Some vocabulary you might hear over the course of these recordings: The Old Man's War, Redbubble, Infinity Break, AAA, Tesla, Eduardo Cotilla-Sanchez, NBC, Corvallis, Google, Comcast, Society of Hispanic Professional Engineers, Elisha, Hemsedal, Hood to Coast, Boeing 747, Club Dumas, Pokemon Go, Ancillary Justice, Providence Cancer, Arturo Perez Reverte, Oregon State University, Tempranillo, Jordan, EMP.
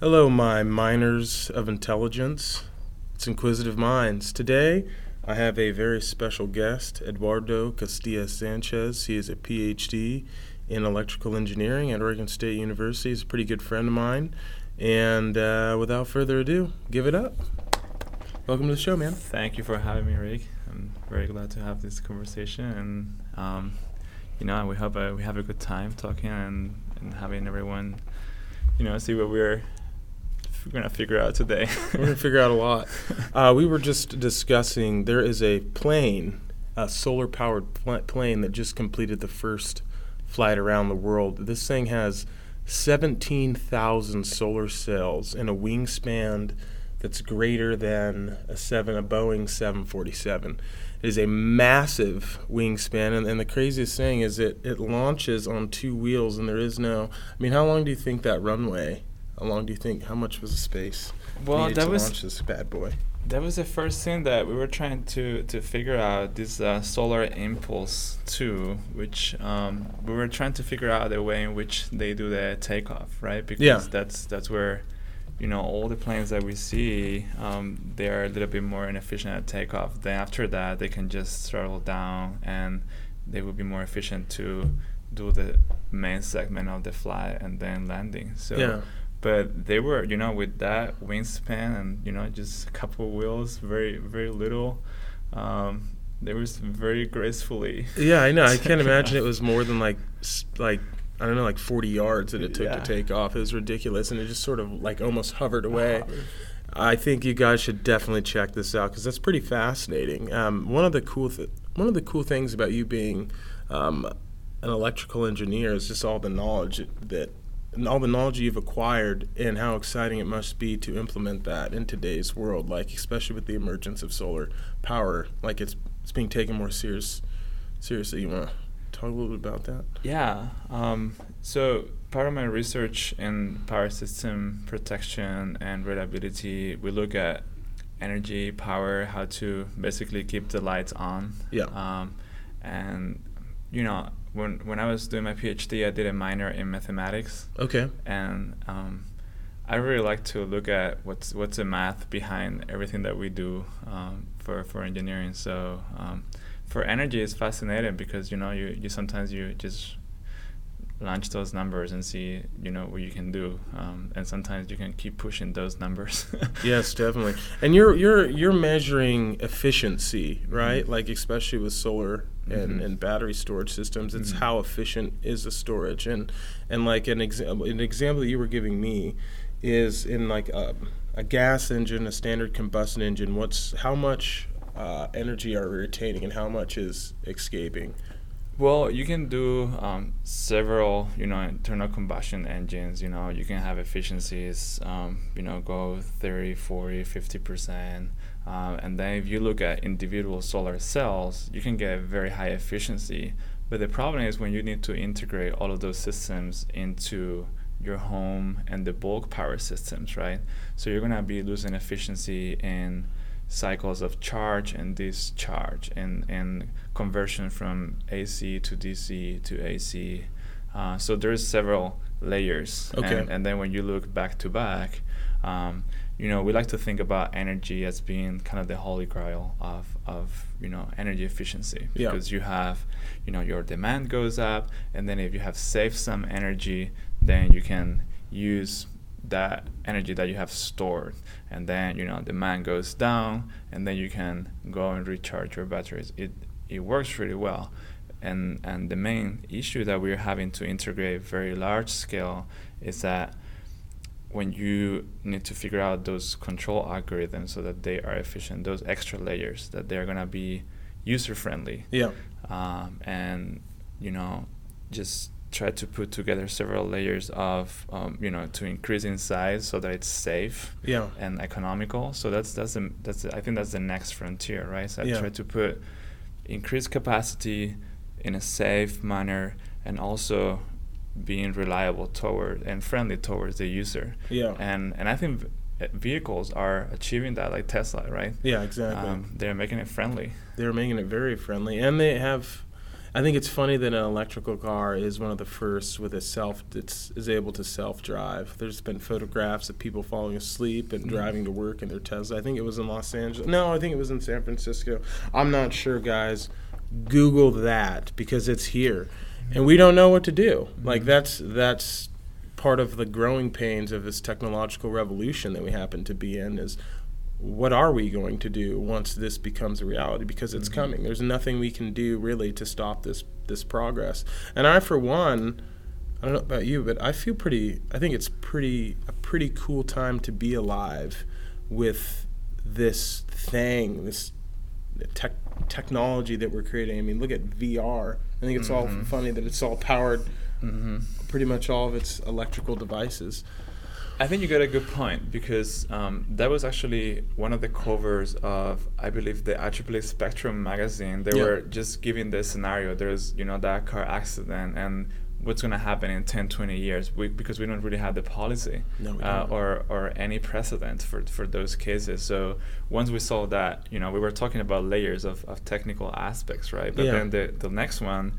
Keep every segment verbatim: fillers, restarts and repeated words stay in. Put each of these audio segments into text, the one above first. Hello, my miners of intelligence. It's Inquisitive Minds. Today, I have a very special guest, Eduardo Cotilla-Sanchez. He is a P H D in electrical engineering at Oregon State University. He's a pretty good friend of mine. And uh, without further ado, give it up. Welcome to the show, man. Thank you for having me, Rick. I'm very glad to have this conversation, and um, you know, we have a we have a good time talking and, and having everyone, you know, see what we're f- gonna figure out today. We're gonna figure out a lot. Uh, we were just discussing there is a plane, a solar-powered pl- plane that just completed the first flight around the world. This thing has seventeen thousand solar cells and a wingspan that's greater than a seven, a Boeing seven forty-seven. It is a massive wingspan, and, and the craziest thing is it, it launches on two wheels, and there is no, I mean, how long do you think that runway, how long do you think, how much was the space well, needed that to was, launch this bad boy? That was the first thing that we were trying to, to figure out, this uh, Solar Impulse Two, which um, we were trying to figure out the way in which they do the takeoff, right? Because yeah. that's that's where, you know, all the planes that we see, um, they are a little bit more inefficient at takeoff. Then after that, they can just throttle down, and they will be more efficient to do the main segment of the flight and then landing. So, yeah. But they were, you know, with that wingspan and, you know, just a couple of wheels, very, very little. Um, they were very gracefully. Yeah, I know. I can't imagine it was more than like, like, I don't know, like forty yards that it took yeah. to take off. It was ridiculous, and it just sort of like almost hovered away. Uh-huh. I think you guys should definitely check this out because that's pretty fascinating. Um, one of the cool th- one of the cool things about you being um, an electrical engineer is just all the knowledge that and all the knowledge you've acquired, and how exciting it must be to implement that in today's world. Like especially with the emergence of solar power, like it's it's being taken more serious seriously. You want to talk a little bit about that? Yeah. Um, so part of my research in power system protection and reliability, we look at energy, power, how to basically keep the lights on. Yeah. Um, and, you know, when when I was doing my PhD, I did a minor in mathematics. Okay. And um, I really like to look at what's what's the math behind everything that we do um, for, for engineering. So um, for energy, it's fascinating because, you know, you, you sometimes you just launch those numbers and see, you know, what you can do. Um, and sometimes you can keep pushing those numbers. Yes, definitely. And you're you're you're measuring efficiency, right? Mm-hmm. Like especially with solar and, mm-hmm. and battery storage systems, it's mm-hmm. how efficient is the storage. And and like an example an example that you were giving me is in like a, a gas engine, a standard combustion engine, what's how much Uh, energy are we retaining and how much is escaping? Well, you can do um, several, you know, internal combustion engines, you know, you can have efficiencies, um, you know, go thirty, forty, fifty percent. Uh, and then if you look at individual solar cells, you can get very high efficiency. But the problem is when you need to integrate all of those systems into your home and the bulk power systems, right? So you're going to be losing efficiency in cycles of charge and discharge and, and conversion from A C to D C to A C. Uh, so there's several layers. Okay. And, and then when you look back to back, um, you know, we like to think about energy as being kind of the holy grail of, of you know, energy efficiency. Because yeah. you have, you know, your demand goes up, and then if you have saved some energy, then you can use that energy that you have stored, and then you know demand goes down, and then you can go and recharge your batteries. It it works really well, and and the main issue that we're having to integrate very large scale is that when you need to figure out those control algorithms so that they are efficient, those extra layers that they're gonna be user friendly. Yeah. Um, and you know just. try to put together several layers of, um, you know, to increase in size so that it's safe yeah. and economical. So that's that's the, that's the, I think that's the next frontier, right? So yeah. I try to put increased capacity in a safe manner and also being reliable toward and friendly towards the user. Yeah. And and I think v- vehicles are achieving that, like Tesla, right? Yeah, exactly. Um, they're making it friendly. They're making it very friendly, and they have. I think it's funny that an electrical car is one of the first with a self that's is able to self-drive. There's been photographs of people falling asleep and driving to work in their Tesla. I think it was in Los Angeles. No, I think it was in San Francisco. I'm not sure, guys. Google that, because it's here, and we don't know what to do. Like that's that's part of the growing pains of this technological revolution that we happen to be in is, what are we going to do once this becomes a reality? Because it's mm-hmm. coming. There's nothing we can do really to stop this this progress. And I, for one, I don't know about you, but I feel pretty. I think it's pretty a pretty cool time to be alive with this thing, this tech technology that we're creating. I mean, look at V R. I think it's mm-hmm. all funny that it's all powered, mm-hmm. pretty much all of its electrical devices. I think you got a good point, because um, that was actually one of the covers of, I believe, the A A A Spectrum magazine. They yeah. were just giving the scenario. There's, you know, that car accident and what's going to happen in ten, twenty years, we, because we don't really have the policy no, uh, or, or any precedent for, for those cases. So once we saw that, you know, we were talking about layers of, of technical aspects, right? But yeah. then the, the next one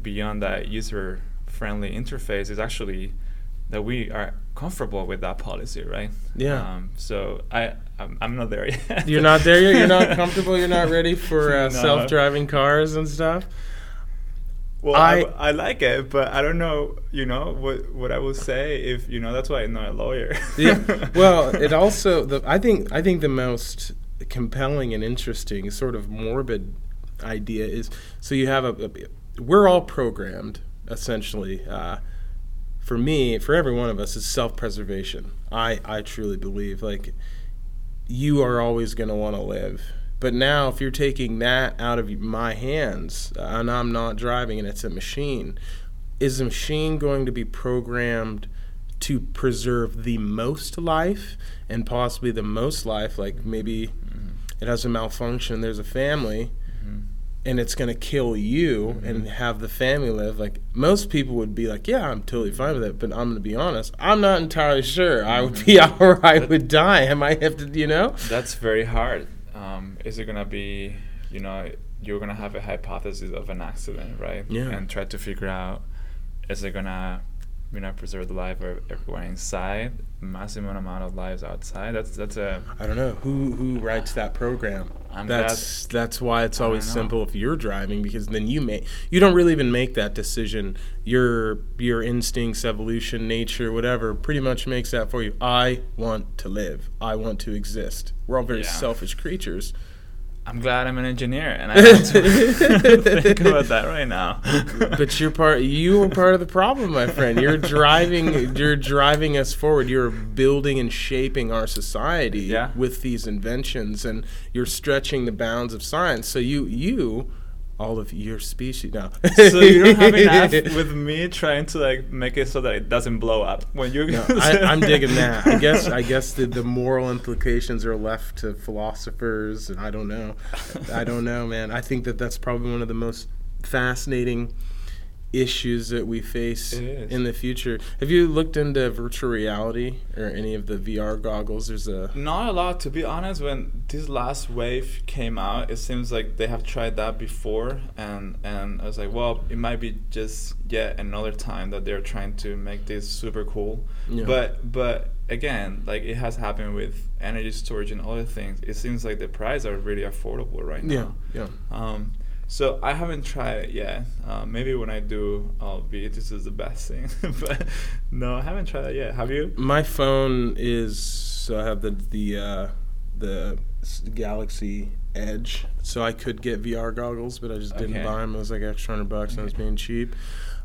beyond that user-friendly interface is actually that we are comfortable with that policy, right? Yeah. Um, so I, I'm, I'm not there yet. You're not there yet? You're not comfortable? You're not ready for uh, no. self-driving cars and stuff? Well, I, I I like it, but I don't know, you know, what what I will say if, you know, that's why I'm not a lawyer. yeah. Well, it also, the, I think I think the most compelling and interesting sort of morbid idea is, so you have a, a we're all programmed, essentially, uh, for me, for every one of us, is self-preservation. I, I truly believe, like, you are always going to want to live. But now, if you're taking that out of my hands, uh, and I'm not driving, and it's a machine, is the machine going to be programmed to preserve the most life, and possibly the most life? Like, maybe mm-hmm. it has a malfunction, there's a family, mm-hmm. and it's going to kill you mm-hmm. and have the family live. Like, most people would be like, yeah, I'm totally fine with it, but I'm going to be honest, I'm not entirely sure I would be out or I would die. I might have to, you know? That's very hard. Um, is it going to be, you know, you're going to have a hypothesis of an accident, right? Yeah. And try to figure out, is it going to, you know, preserve the life of everyone inside, maximum amount of lives outside? That's that's a... I don't know. Who who writes that program? I'm that's glad. That's why it's always simple if you're driving, because then you make you don't really even make that decision. Your your instincts, evolution, nature, whatever, pretty much makes that for you. I want to live. I want to exist. We're all very yeah. selfish creatures. I'm glad I'm an engineer, and I have to think about that right now. But you're part, you were part of the problem, my friend. You're driving, you're driving us forward. You're building and shaping our society yeah. with these inventions, and you're stretching the bounds of science. So you, you, all of your species now. So you don't have enough with me trying to like make it so that it doesn't blow up when you. No, I, I'm digging that. I guess I guess the, the moral implications are left to philosophers, and I don't know. I don't know, man. I think that that's probably one of the most fascinating issues that we face in the future. Have you looked into virtual reality or any of the V R goggles? There's a not a lot, to be honest. When this last wave came out, it seems like they have tried that before, and and I was like, well, it might be just yet another time that they're trying to make this super cool. Yeah. But but again, like it has happened with energy storage and other things. It seems like the prices are really affordable right now. Yeah. Yeah. Um, So I haven't tried it yet. Uh, maybe when I do, I'll be, this is the best thing. But no, I haven't tried it yet. Have you? My phone is, so I have the the uh, the Galaxy Edge. So I could get V R goggles, but I just didn't okay. buy them. It was like extra hundred bucks, and okay. I was being cheap.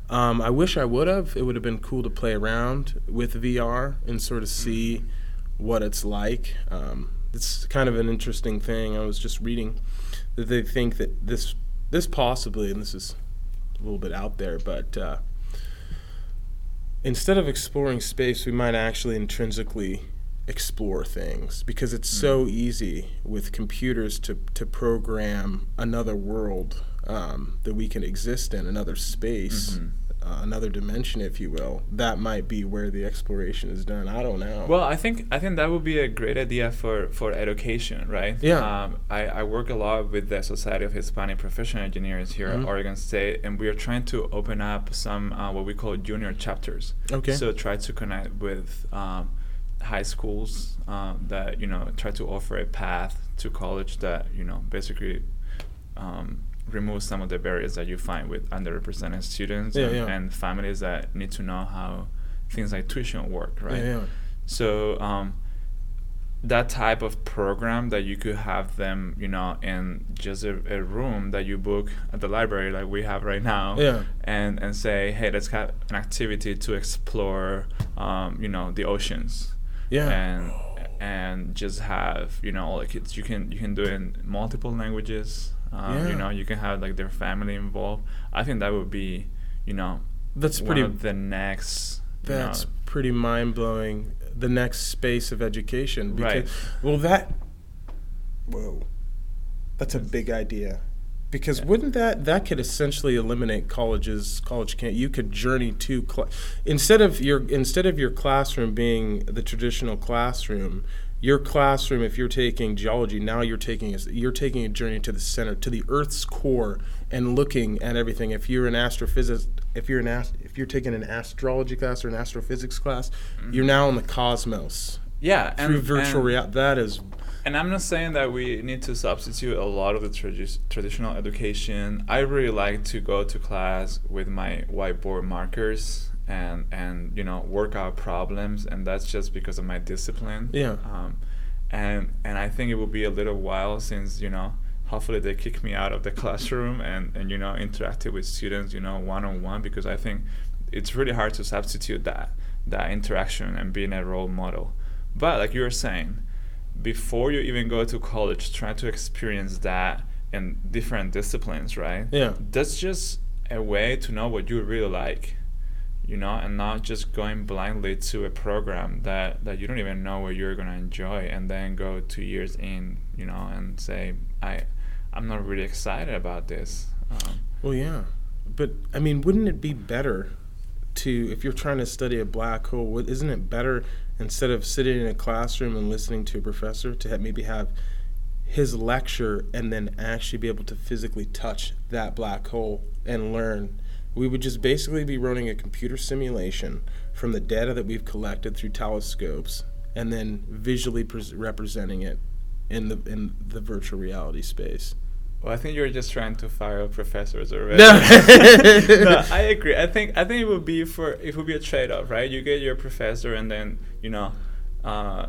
Um, I wish I would have. It would have been cool to play around with V R and sort of see mm-hmm. what it's like. Um, it's kind of an interesting thing. I was just reading that they think that this. This possibly, and this is a little bit out there, but uh, instead of exploring space, we might actually intrinsically explore things, because it's mm. so easy with computers to, to program another world um, that we can exist in, another space. Mm-hmm. uh, another dimension, if you will, that might be where the exploration is done. I don't know. Well, I think I think that would be a great idea for, for education, right? Yeah. Um, I, I work a lot with the Society of Hispanic Professional Engineers here mm-hmm. at Oregon State, and we are trying to open up some uh, what we call junior chapters. Okay. So try to connect with um, high schools um, that, you know, try to offer a path to college that, you know, basically um, remove some of the barriers that you find with underrepresented students yeah, and, yeah. and families that need to know how things like tuition work, right? Yeah, yeah. So um, that type of program that you could have them, you know, in just a, a room that you book at the library like we have right now yeah. and, and say, hey, let's have an activity to explore, um, you know, the oceans. Yeah. And and just have, you know, like it's, you can you can do it in multiple languages. Um, yeah. You know, you can have like their family involved. I think that would be, you know, that's one pretty of the next. That's you know, pretty mind blowing. The next space of education, because, right? Well, that. Whoa, that's a big idea, because yeah. wouldn't that that could essentially eliminate colleges? College can't. You could journey to cl- instead of your instead of your classroom being the traditional classroom. Your classroom, if you're taking geology, now you're taking a, you're taking a journey to the center, to the Earth's core, and looking at everything. If you're an astrophysics, if you're an ast- if you're taking an astrology class or an astrophysics class, mm-hmm. you're now in the cosmos. Yeah, through and, virtual reality. That is. And I'm not saying that we need to substitute a lot of the tradi- traditional education. I really like to go to class with my whiteboard markers. And, and you know, work out problems, and that's just because of my discipline. Yeah. Um, and and I think it will be a little while since, you know, hopefully they kick me out of the classroom and, and you know, interacting with students, you know, one-on-one, because I think it's really hard to substitute that, that interaction and being a role model. But like you were saying, before you even go to college, try to experience that in different disciplines, right? Yeah. That's just a way to know what you really like. You know, and not just going blindly to a program that, that you don't even know what you're going to enjoy, and then go two years in, you know, and say, I, I'm not really excited about this. Um, well, yeah. But, I mean, wouldn't it be better to, if you're trying to study a black hole, isn't it better, instead of sitting in a classroom and listening to a professor, to have maybe have his lecture and then actually be able to physically touch that black hole and learn? We would just basically be running a computer simulation from the data that we've collected through telescopes, and then visually pres- representing it in the in the virtual reality space. Well, I think you're just trying to fire professors already. No. No, I agree. I think I think it would be for it would be a trade-off, right? You get your professor, and then you know. Uh,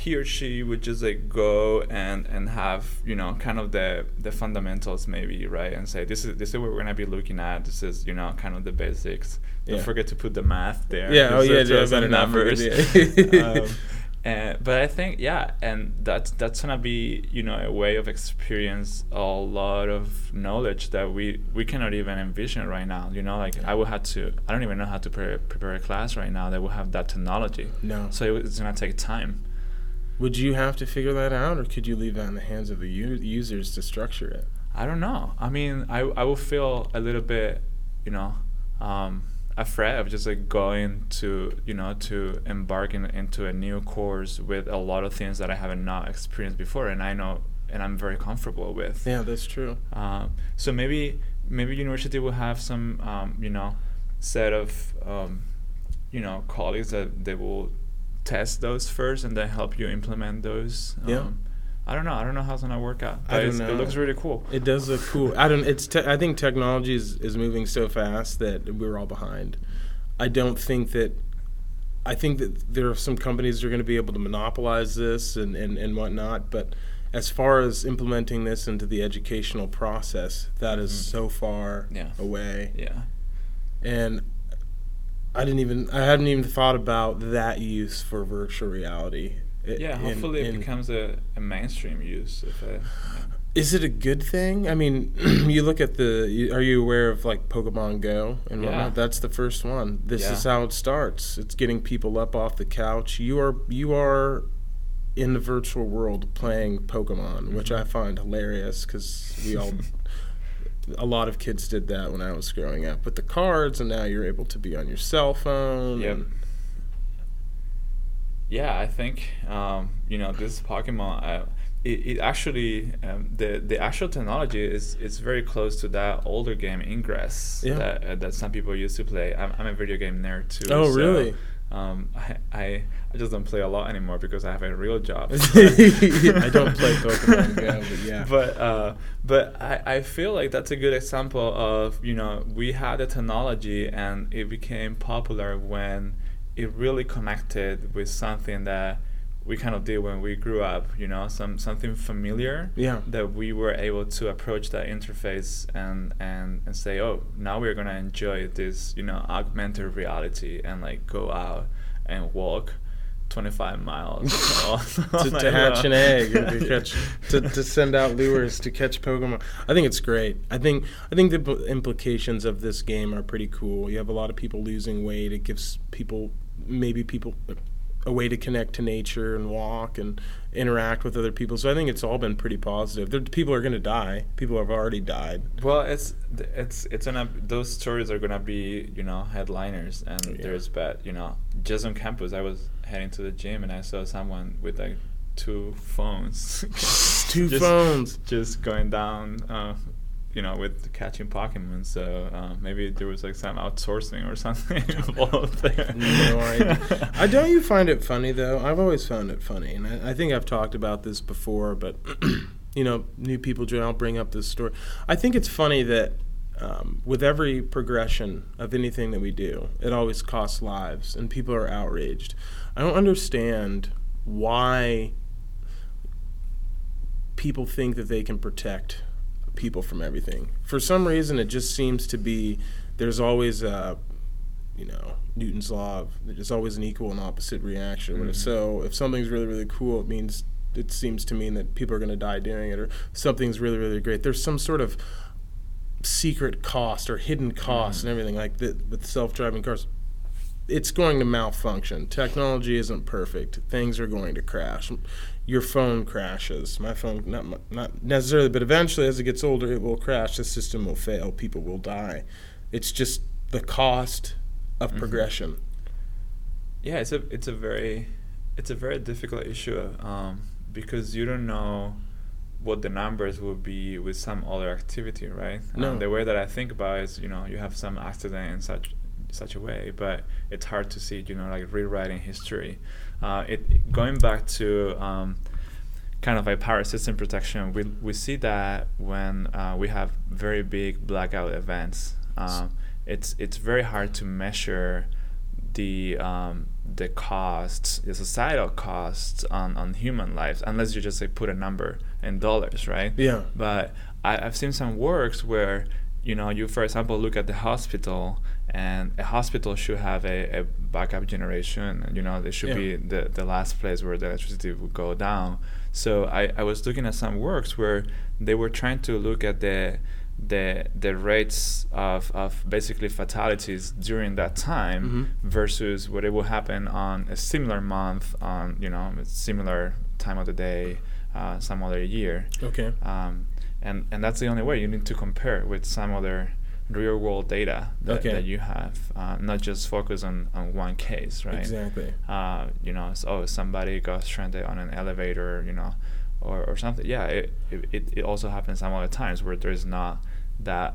he or she would just like go and, and have, you know, kind of the, the fundamentals maybe, right? And say, this is this is what we're going to be looking at. This is, you know, kind of the basics. Yeah. Don't forget to put the math there. Yeah, oh yeah, yeah. Better numbers. Yeah. um, and, but I think, yeah, and that's, that's going to be, you know, a way of experience a lot of knowledge that we, we cannot even envision right now. You know, like yeah. I would have to, I don't even know how to pre- prepare a class right now that will have that technology. No. So it, it's going to take time. Would you have to figure that out, or could you leave that in the hands of the u- users to structure it? I don't know. I mean, I I will feel a little bit, you know, um, afraid of just like going to, you know, to embark in, into a new course with a lot of things that I haven't not experienced before, and I know, and I'm very comfortable with. Yeah, that's true. Um, so maybe maybe university will have some, um, you know, set of, um, you know, colleagues that they will test those first, and then help you implement those. Um, yeah, I don't know. I don't know how it's gonna work out. But I don't know. It looks really cool. It does look cool. I don't. It's. Te- I think technology is, is moving so fast that we're all behind. I don't think that. I think that there are some companies that are going to be able to monopolize this and, and, and whatnot. But as far as implementing this into the educational process, that is mm. so far yeah. away. Yeah. And. I didn't even. I hadn't even thought about that use for virtual reality. It, yeah, hopefully in, in it becomes a, a mainstream use. If I, yeah. Is it a good thing? I mean, you look at the. You, are you aware of like Pokemon Go and yeah. whatnot? That's the first one. This yeah. is how it starts. It's getting people up off the couch. You are you are in the virtual world playing Pokemon, mm-hmm. which I find hilarious because we all. a lot of kids did that when I was growing up with the cards, and now you're able to be on your cell phone. Yep. And yeah, I think um, you know, this Pokemon. I, It, it actually um, the the actual technology is it's very close to that older game Ingress yeah. that uh, that some people used to play. I'm, I'm a video game nerd too. Oh so, really? Um, I, I I just don't play a lot anymore because I have a real job. I don't play Pokemon Go, but yeah. But uh, but I, I feel like that's a good example of, you know, we had the technology and it became popular when it really connected with something that we kind of did when we grew up, you know, some something familiar yeah. that we were able to approach that interface and, and, and say, oh, now we're gonna enjoy this, you know, augmented reality and like go out and walk twenty-five miles all, all to, to hatch an egg or to catch to, to send out lures to catch Pokemon. I think it's great. I think I think the b- implications of this game are pretty cool. You have a lot of people losing weight. It gives people maybe people. a way to connect to nature and walk and interact with other people. So I think it's all been pretty positive. There, people are going to die. People have already died. Well, it's it's it's gonna those stories are going to be, you know, headliners. And yeah. there's bad, you know, just on campus. I was heading to the gym and I saw someone with like two phones, two just, phones, just going down. Uh, you know, with catching Pokemon, so uh, maybe there was like some outsourcing or something involved there. No idea. I don't you find it funny though? I've always found it funny, and I, I think I've talked about this before, but you know, new people join, I'll bring up this story. I think it's funny that um, with every progression of anything that we do, it always costs lives, and people are outraged. I don't understand why people think that they can protect people from everything. For some reason, it just seems to be there's always a, you know, Newton's law of there's always an equal and opposite reaction. Mm-hmm. So if something's really, really cool, it means it seems to mean that people are going to die doing it, or something's really, really great. There's some sort of secret cost or hidden cost mm-hmm. and everything like that with self-driving cars. It's going to malfunction. Technology isn't perfect. Things are going to crash. Your phone crashes. My phone, not my, not necessarily, but eventually as it gets older, it will crash. The system will fail. People will die. It's just the cost of mm-hmm. progression. Yeah, it's a it's a very it's a very difficult issue um, because you don't know what the numbers will be with some other activity, right? No. Um, the way that I think about it is, you know, you have some accident and such. such a way, but it's hard to see, you know, like rewriting history. Uh, it going back to um, kind of like power system protection, we we see that when uh, we have very big blackout events. Um, it's it's very hard to measure the um, the costs, the societal costs on, on human lives, unless you just like put a number in dollars, right? Yeah. But I, I've seen some works where, you know, you for example look at the hospital. And a hospital should have a, a backup generation. You know, they should yeah. be the, the last place where the electricity would go down. So I, I was looking at some works where they were trying to look at the the the rates of, of basically fatalities during that time mm-hmm. versus what it will happen on a similar month, on, you know, a similar time of the day, uh, some other year. Okay. Um, and, and that's the only way. You need to compare with some other real world data that, okay. that you have, uh, not just focus on, on one case, right? Exactly. Uh, you know, so, oh, somebody got stranded on an elevator, you know, or, or something. Yeah, it, it it also happens some other times where there's not that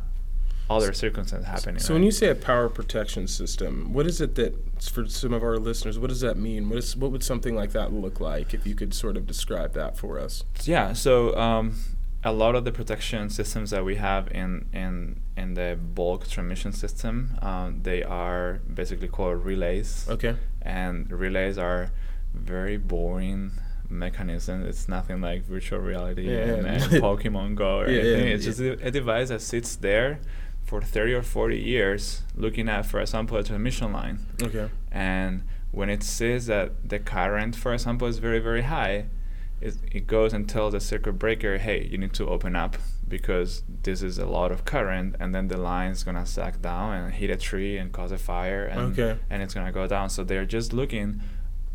other circumstance happening. So right? When you say a power protection system, what is it that, for some of our listeners, what does that mean? What is what would something like that look like if you could sort of describe that for us? Yeah, so um, a lot of the protection systems that we have in, in in the bulk transmission system, um, they are basically called relays. Okay. And relays are very boring mechanisms. It's nothing like virtual reality yeah, and, yeah. and Pokemon Go or yeah, anything. Yeah, it's yeah. just a, a device that sits there for thirty or forty years looking at, for example, a transmission line. Okay. And when it sees that the current, for example, is very, very high, It, it goes and tells the circuit breaker, hey, you need to open up because this is a lot of current, and then the line's gonna suck down and hit a tree and cause a fire, and okay. and it's gonna go down. So they're just looking,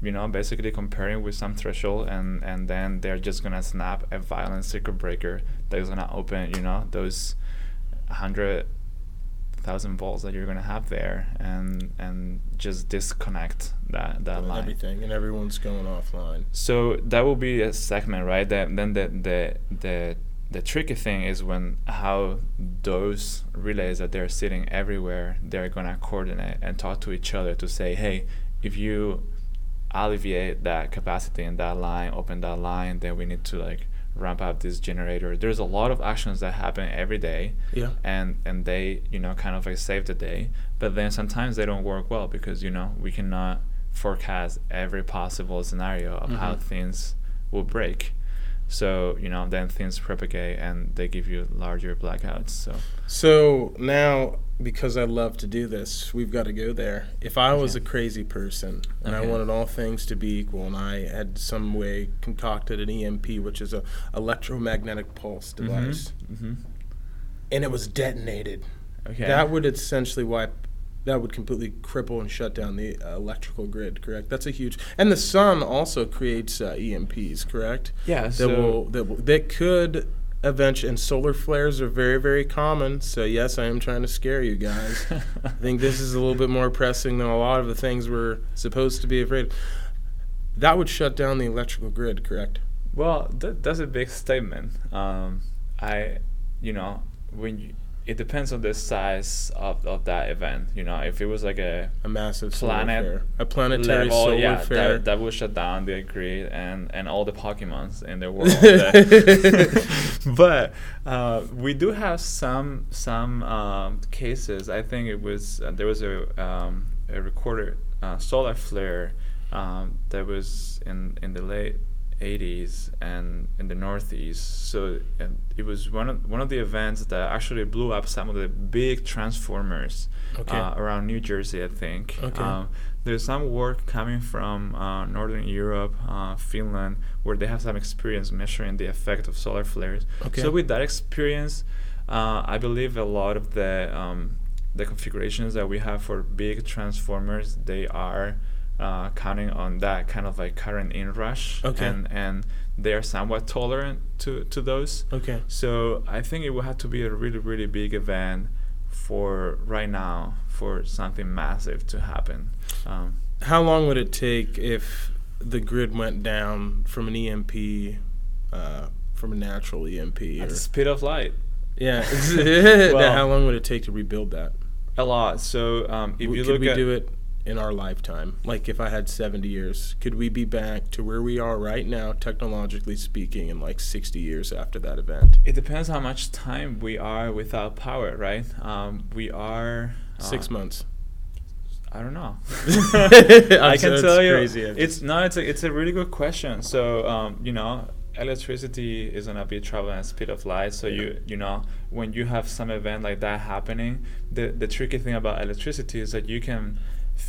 you know, basically comparing with some threshold, and, and then they're just gonna snap a violent circuit breaker that is gonna open, you know, those one hundred thousand volts that you're going to have there, and and just disconnect that that and line. Everything, and everyone's going offline. So that will be a segment, right? That, then the the the the tricky thing is when how those relays that they're sitting everywhere, they're going to coordinate and talk to each other to say, hey, if you alleviate that capacity in that line, open that line, then we need to like ramp up this generator. There's a lot of actions that happen every day, yeah, and and they, you know, kind of like save the day, but then sometimes they don't work well because, you know, we cannot forecast every possible scenario of mm-hmm. how things will break. So, you know, then things propagate and they give you larger blackouts. So so now, because I love to do this, we've got to go there. If I okay. was a crazy person and okay. I wanted all things to be equal, and I had some way concocted an E M P, which is a electromagnetic pulse device, mm-hmm. Mm-hmm. and it was detonated, okay. that would essentially wipe, that would completely cripple and shut down the uh, electrical grid, correct? That's a huge... And the sun also creates uh, E M Ps, correct? Yeah, that so... Will, that, will, that could... Eventually, and solar flares are very, very common. So yes, I am trying to scare you guys. I think this is a little bit more pressing than a lot of the things we're supposed to be afraid of. That would shut down the electrical grid, correct? Well, that, that's a big statement. Um, I, you know, when you, it depends on the size of, of that event. You know, if it was like a a massive planet, solar flare. a planetary level, solar yeah, flare, that, that would shut down the grid and, and all the Pokemons in the world. But uh, we do have some some um, cases. I think it was uh, there was a um, a recorded uh, solar flare um, that was in in the late eighties and in the Northeast. So and it was one of one of the events that actually blew up some of the big transformers okay. uh, around New Jersey, I think. Okay. Um, there's some work coming from uh, Northern Europe, uh, Finland, where they have some experience measuring the effect of solar flares. Okay. So with that experience, uh, I believe a lot of the um, the configurations that we have for big transformers, they are Uh, counting on that kind of like current inrush, okay. and and they are somewhat tolerant to, to those. Okay. So I think it would have to be a really really big event for right now for something massive to happen. Um, How long would it take if the grid went down from an E M P, uh, from a natural E M P? At or? the speed of light. Yeah. Well, how long would it take to rebuild that? A lot. So um, if w- you look we at do it. in our lifetime, like if I had seventy years, could we be back to where we are right now, technologically speaking, in like sixty years after that event? It depends how much time we are without power, right? Um, we are uh, six months. I don't know. I can so tell you, crazy. it's no, it's a, it's a really good question. So um, you know, electricity is gonna be traveling at speed of light. So you you know, when you have some event like that happening, the the tricky thing about electricity is that you can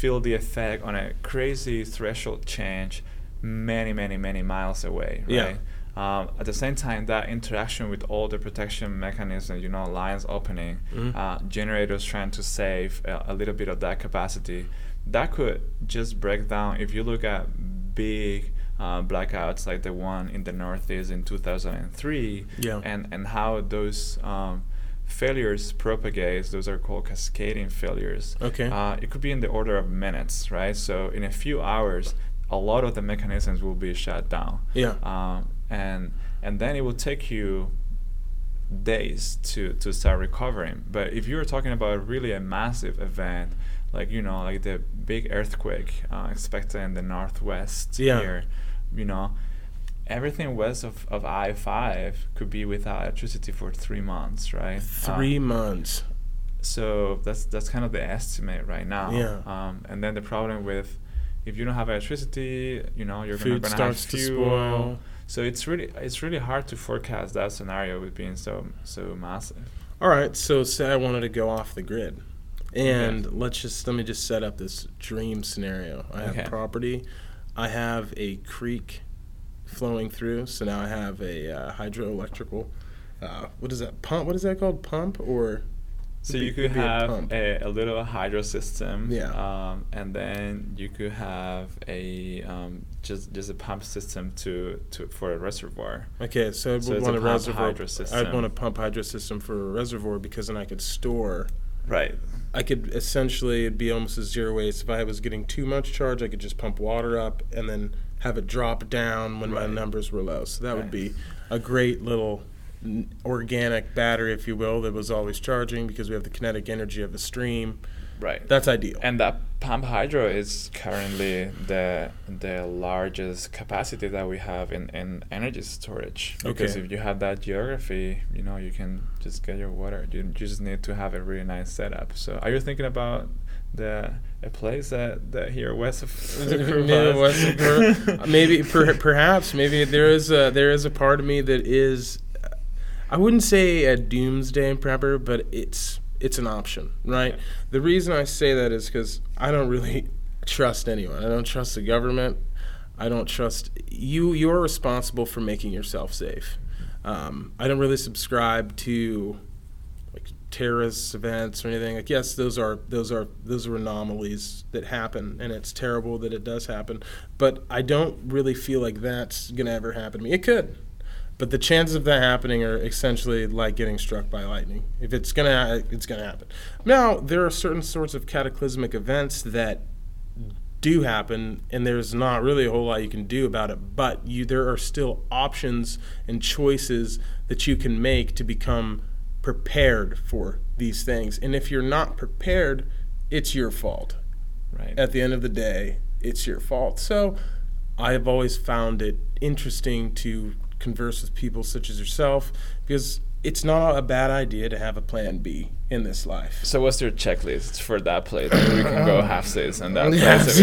feel the effect on a crazy threshold change many, many, many miles away, right? Yeah. Um, at the same time, that interaction with all the protection mechanisms, you know, lines opening, mm-hmm. uh, generators trying to save a, a little bit of that capacity, that could just break down. If you look at big uh, blackouts like the one in the Northeast in two thousand three, yeah. and, and how those... Um, failures propagate, those are called cascading failures. Okay. Uh, it could be in the order of minutes, right? So in a few hours, a lot of the mechanisms will be shut down. Yeah. Um, and and then it will take you days to, to start recovering. But if you're talking about really a massive event, like, you know, like the big earthquake uh, expected in the Northwest yeah. here, you know, everything west of, of I five could be without electricity for three months, right? Three um, months. So that's that's kind of the estimate right now. Yeah. Um, and then the problem with, if you don't have electricity, you know, you're going to have fuel. So it's really it's really hard to forecast that scenario with being so so massive. All right. So say I wanted to go off the grid, and okay. let's just let me just set up this dream scenario. I okay. have property. I have a creek flowing through, so now I have a uh, hydroelectrical. Uh, what is that pump? What is that called? Pump or So be, you could have a, a, a little hydro system, yeah. um, and then you could have a um, just just a pump system to, to for a reservoir. Okay, so I'd so want a, a reservoir. I'd want a pump hydro system for a reservoir because then I could store. Right. I could essentially it'd be almost a zero waste. If I was getting too much charge, I could just pump water up and then have it drop down when right. my numbers were low. So that right. would be a great little. Organic battery, if you will, that was always charging because we have the kinetic energy of the stream. Right. That's ideal. And that pump hydro is currently the the largest capacity that we have in, in energy storage. Because okay. if you have that geography, you know, you can just get your water. You, you just need to have a really nice setup. So are you thinking about the a place that, that here west of yeah, west of Peru? Maybe per, perhaps maybe there is a there is a part of me that is I wouldn't say a doomsday prepper, but it's it's an option, right? Yeah. The reason I say that is because I don't really trust anyone. I don't trust the government. I don't trust you. You're responsible for making yourself safe. Um, I don't really subscribe to like terrorist events or anything. Like yes, those are those are those are anomalies that happen, and it's terrible that it does happen. But I don't really feel like that's gonna ever happen to me. It could. But the chances of that happening are essentially like getting struck by lightning. If it's gonna, it's gonna happen. Now, there are certain sorts of cataclysmic events that do happen, and there's not really a whole lot you can do about it, but you, there are still options and choices that you can make to become prepared for these things. And if you're not prepared, it's your fault. Right. At the end of the day, it's your fault. So I've always found it interesting to converse with people such as yourself, because it's not a bad idea to have a plan B in this life. So what's your checklist for that place? Like we can go half days and that place.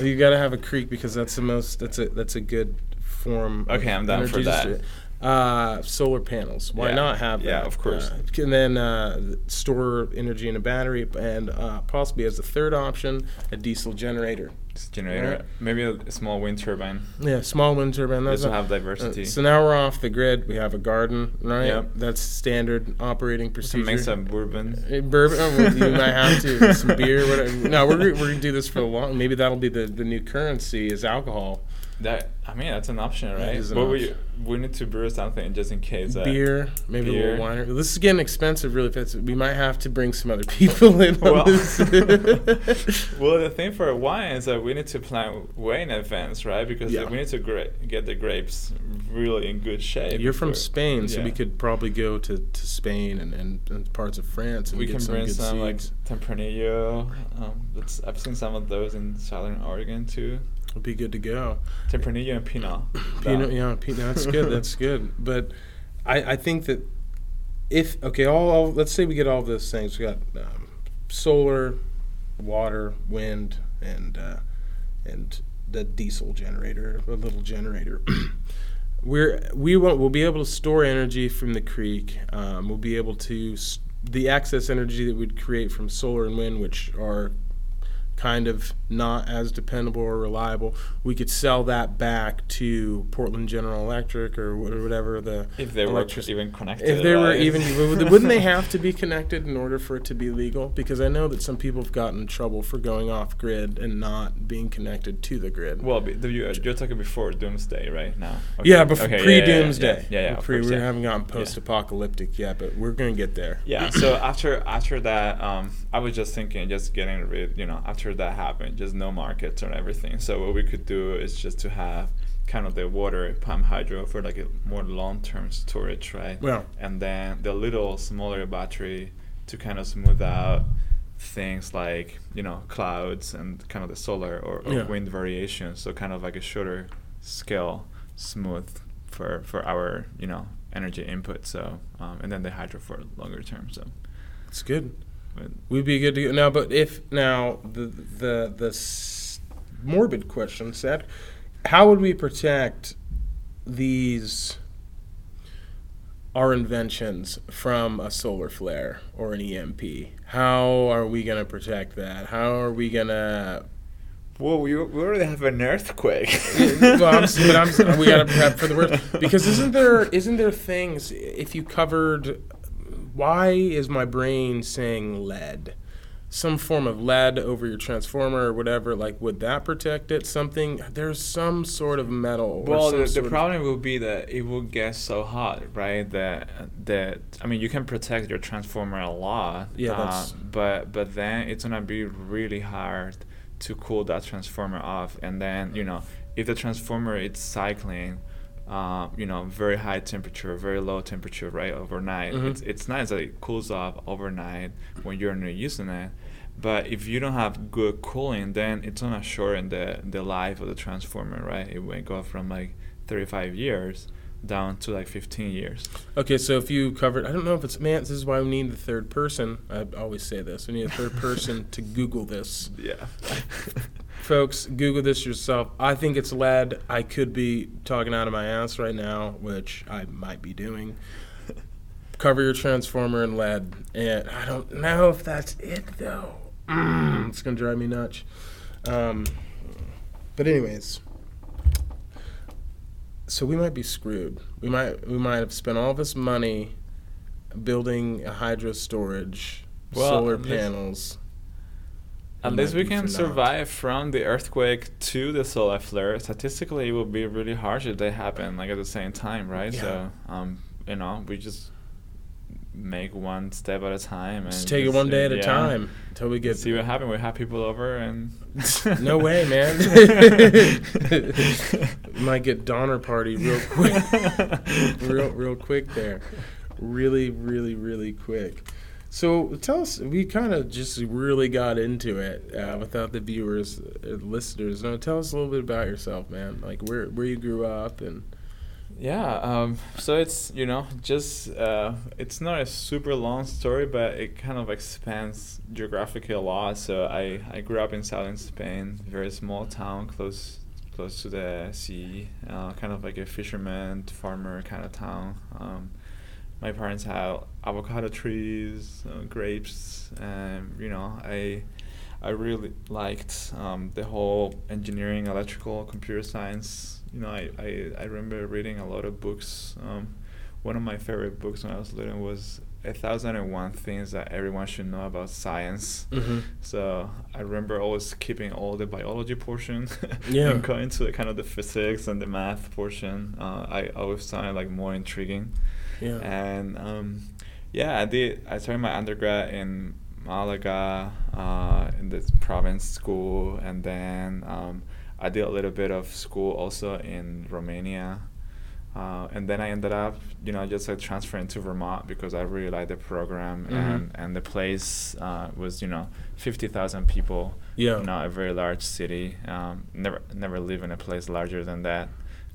Well, you got to have a creek because that's the most. That's a that's a good form. Okay, I'm down for that. Uh, solar panels. Why yeah. not have that? Yeah, of course. Uh, and then uh, store energy in a battery, and uh, possibly as a third option, a diesel generator. generator right. Maybe a, a small wind turbine yeah small wind turbine that's not, have diversity uh, so now we're off the grid. We have a garden, right? Yep. That's standard operating procedure. Make some bourbon uh, bourbon oh, you might have to some beer, whatever. No, we're, we're gonna do this for a long. Maybe that'll be the the new currency is alcohol. That I mean, that's an option, right? An but option. we we need to brew something just in case. Uh, beer, maybe beer. A little wine. This is getting expensive, really expensive. We might have to bring some other people in. Well, on this. Well, the thing for wine is that we need to plan way in advance, right? Because yeah. we need to gra- get the grapes really in good shape. You're from Spain, yeah. so we could probably go to, to Spain and, and, and parts of France. And we get can some bring good some seeds. Like Tempranillo. Um, that's, I've seen some of those in Southern Oregon too. It'll be good to go. Tempranillo and Pinot. Pinot, yeah, Pinot. That's good. That's good. But I, I think that if okay, all, all let's say we get all those things. We got um, solar, water, wind, and uh, and the diesel generator, a little generator. We're we won't, we'll be able to store energy from the creek. Um, we'll be able to st- the excess energy that we'd create from solar and wind, which are kind of not as dependable or reliable, we could sell that back to Portland General Electric or whatever the if they were even connected. If they were even, wouldn't they have to be connected in order for it to be legal? Because I know that some people have gotten in trouble for going off grid and not being connected to the grid. Well, you're talking before doomsday, right? Now. Okay. Yeah, before okay, pre-doomsday. Yeah, yeah. yeah, yeah, yeah pre, course, we yeah. haven't gotten post-apocalyptic yeah. yet, but we're gonna get there. Yeah. So after after that, um, I was just thinking, just getting rid, you know, after that happened, just no markets or everything. So what we could do is just to have kind of the water pump hydro for like a more long-term storage, right? Well, and then the little smaller battery to kind of smooth out things like, you know, clouds and kind of the solar or, or yeah. wind variations. So kind of like a shorter scale, smooth for for our, you know, energy input. So um, and then the hydro for longer term. So it's good. We'd be good to go now, but if now the the the s- morbid question said, how would we protect these our inventions from a solar flare or an E M P? How are we gonna protect that? How are we gonna? Well, we we already have an earthquake. Well, I'm, but I'm, we gotta prep for the worst because isn't there isn't there things if you covered. why is my brain saying lead? Some form of lead over your transformer or whatever, like, would that protect it? Something, there's some sort of metal. Well, the, the problem will be that it will get so hot, right? That, that I mean, you can protect your transformer a lot, yeah, uh, that's... but but then it's gonna be really hard to cool that transformer off. And then, you know, if the transformer it's cycling, uh, you know, very high temperature, very low temperature, right, overnight. Mm-hmm. It's it's nice that it cools off overnight when you're not using it. But if you don't have good cooling, then it's gonna shorten the, the life of the transformer, right? It will go from like thirty-five years down to like fifteen years. Okay, so if you covered, I don't know if it's, man, this is why we need the third person. I always say this, we need a third person to Google this. Yeah. Folks, Google this yourself. I think it's lead. I could be talking out of my ass right now, which I might be doing. Cover your transformer in lead. And I don't know if that's it, though. Mm, it's going to drive me nuts. Um, but anyways, so we might be screwed. We might we might have spent all this money building a hydro storage, well, solar panels. Unless we can survive from the earthquake to the solar flare, statistically it would be really harsh if they happen like at the same time, right? Yeah. So, um, you know, we just make one step at a time. And just take just, it one day at yeah, a time until we get... See what happens. We have people over and... No way, man. We might get Donner Party real quick. real, real quick there. Really, really, really quick. So tell us, we kind of just really got into it uh, without the viewers, uh, listeners. Now tell us a little bit about yourself, man. Like where where you grew up and. Yeah. Um, so it's you know just uh, it's not a super long story, but it kind of expands geographically a lot. So I, I grew up in southern Spain, very small town close close to the sea, uh, kind of like a fisherman farmer kind of town. Um, My parents had avocado trees, uh, grapes, and you know, I, I really liked um, the whole engineering, electrical, computer science. You know, I, I, I remember reading a lot of books. Um, one of my favorite books when I was little was A Thousand and One Things That Everyone Should Know About Science. Mm-hmm. So I remember always skipping all the biology portion yeah. and going to the, kind of the physics and the math portion. Uh, I always found it like more intriguing. Yeah. And um, yeah, I did. I started my undergrad in Malaga, uh, in this province school, and then um, I did a little bit of school also in Romania, uh, and then I ended up, you know, just like transferring to Vermont because I really liked the program mm-hmm. and, and the place uh, was, you know, fifty thousand people. Yeah, you know, a very large city. Um, never never live in a place larger than that.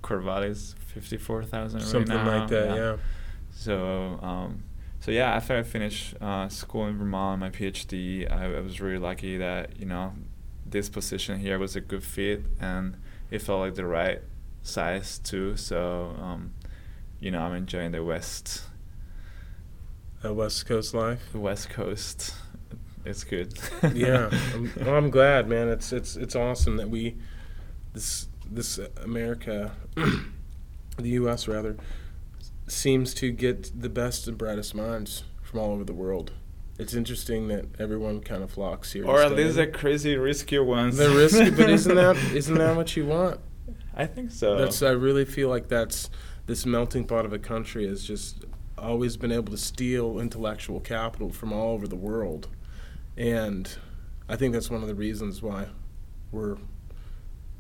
Corvallis, fifty four thousand right now. Something like that. Yeah. yeah. So, um, so yeah, after I finished uh, school in Vermont, my PhD, I, I was really lucky that, you know, this position here was a good fit and it felt like the right size too. So, um, you know, I'm enjoying the West. The West Coast life? The West Coast. It's good. Yeah. I'm, well, I'm glad, man. It's, it's, it's awesome that we, this, this America, the U S rather, seems to get the best and brightest minds from all over the world. It's interesting that everyone kind of flocks here. Or at least the crazy, risky ones. The risky, but isn't that isn't that what you want? I think so. That's. I really feel like that's this melting pot of a country has just always been able to steal intellectual capital from all over the world, and I think that's one of the reasons why we're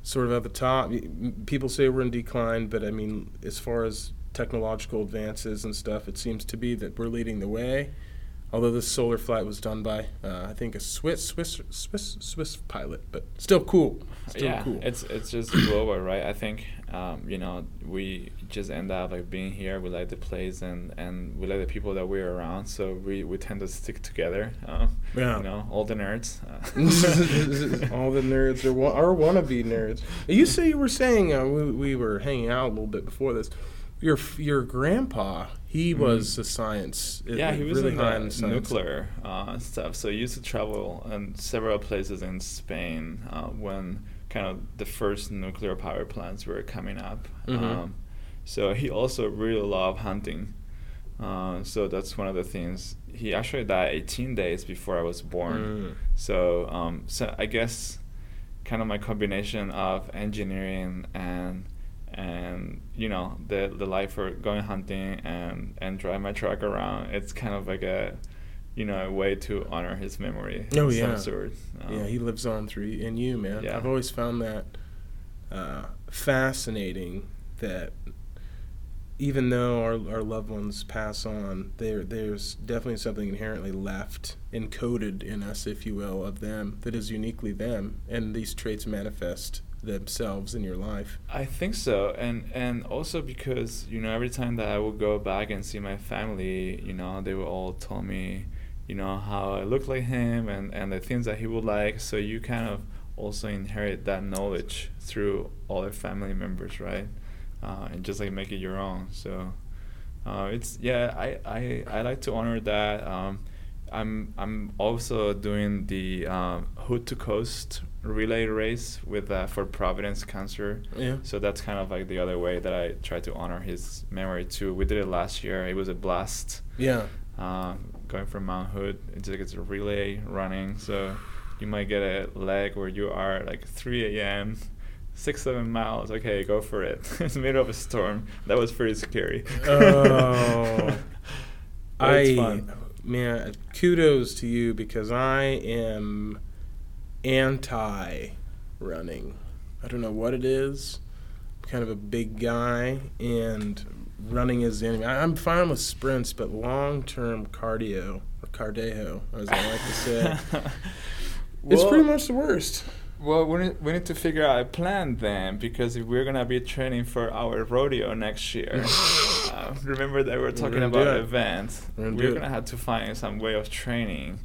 sort of at the top. People say we're in decline, but I mean, as far as technological advances and stuff, it seems to be that we're leading the way. Although this solar flight was done by, uh, I think, a Swiss Swiss Swiss Swiss pilot, but still cool. Still yeah, cool. it's it's just global, right? I think um, you know we just end up like being here. We like the place and, and we like the people that we're around. So we, we tend to stick together. Uh, yeah. You know, all the nerds. Uh. All the nerds are wa- are wannabe nerds. You say you were saying uh, we we were hanging out a little bit before this. Your your grandpa, he mm. was a science. It, yeah, he was really in high the in nuclear uh, stuff. So he used to travel in several places in Spain uh, when kind of the first nuclear power plants were coming up. Mm-hmm. Um, so he also really loved hunting. Uh, so that's one of the things. He actually died eighteen days before I was born. Mm. So, um, so I guess kind of my combination of engineering and and you know the the life for going hunting and and drive my truck around. It's kind of like a you know a way to honor his memory. Oh in yeah, some sort. Um, yeah. He lives on through in you, man. Yeah. I've always found that uh, fascinating that. Even though our our loved ones pass on, there there's definitely something inherently left, encoded in us, if you will, of them that is uniquely them, and these traits manifest themselves in your life. I think so, and and also because, you know, every time that I would go back and see my family, you know, they would all tell me, you know, how I look like him and, and the things that he would like, so you kind of also inherit that knowledge through all their family members, right? Uh, and just like make it your own. So uh, it's yeah. I, I I like to honor that. Um, I'm I'm also doing the um, Hood to Coast relay race with uh, for Providence Cancer. Yeah. So that's kind of like the other way that I try to honor his memory too. We did it last year. It was a blast. Yeah. Uh, going from Mount Hood, it's like it's a relay running. So you might get a leg where you are at like three a.m. Six, seven miles. Okay, go for it. It's made of a storm. That was pretty scary. Oh, I fun. Man, kudos to you because I am anti-running. I don't know what it is. I'm kind of a big guy, and running is the enemy. I, I'm fine with sprints, but long-term cardio or cardejo, as I like to say, well, it's pretty much the worst. Well, we need, we need to figure out a plan then, because if we're going to be training for our rodeo next year, uh, remember that we're talking we're about events, we're going to have to find some way of training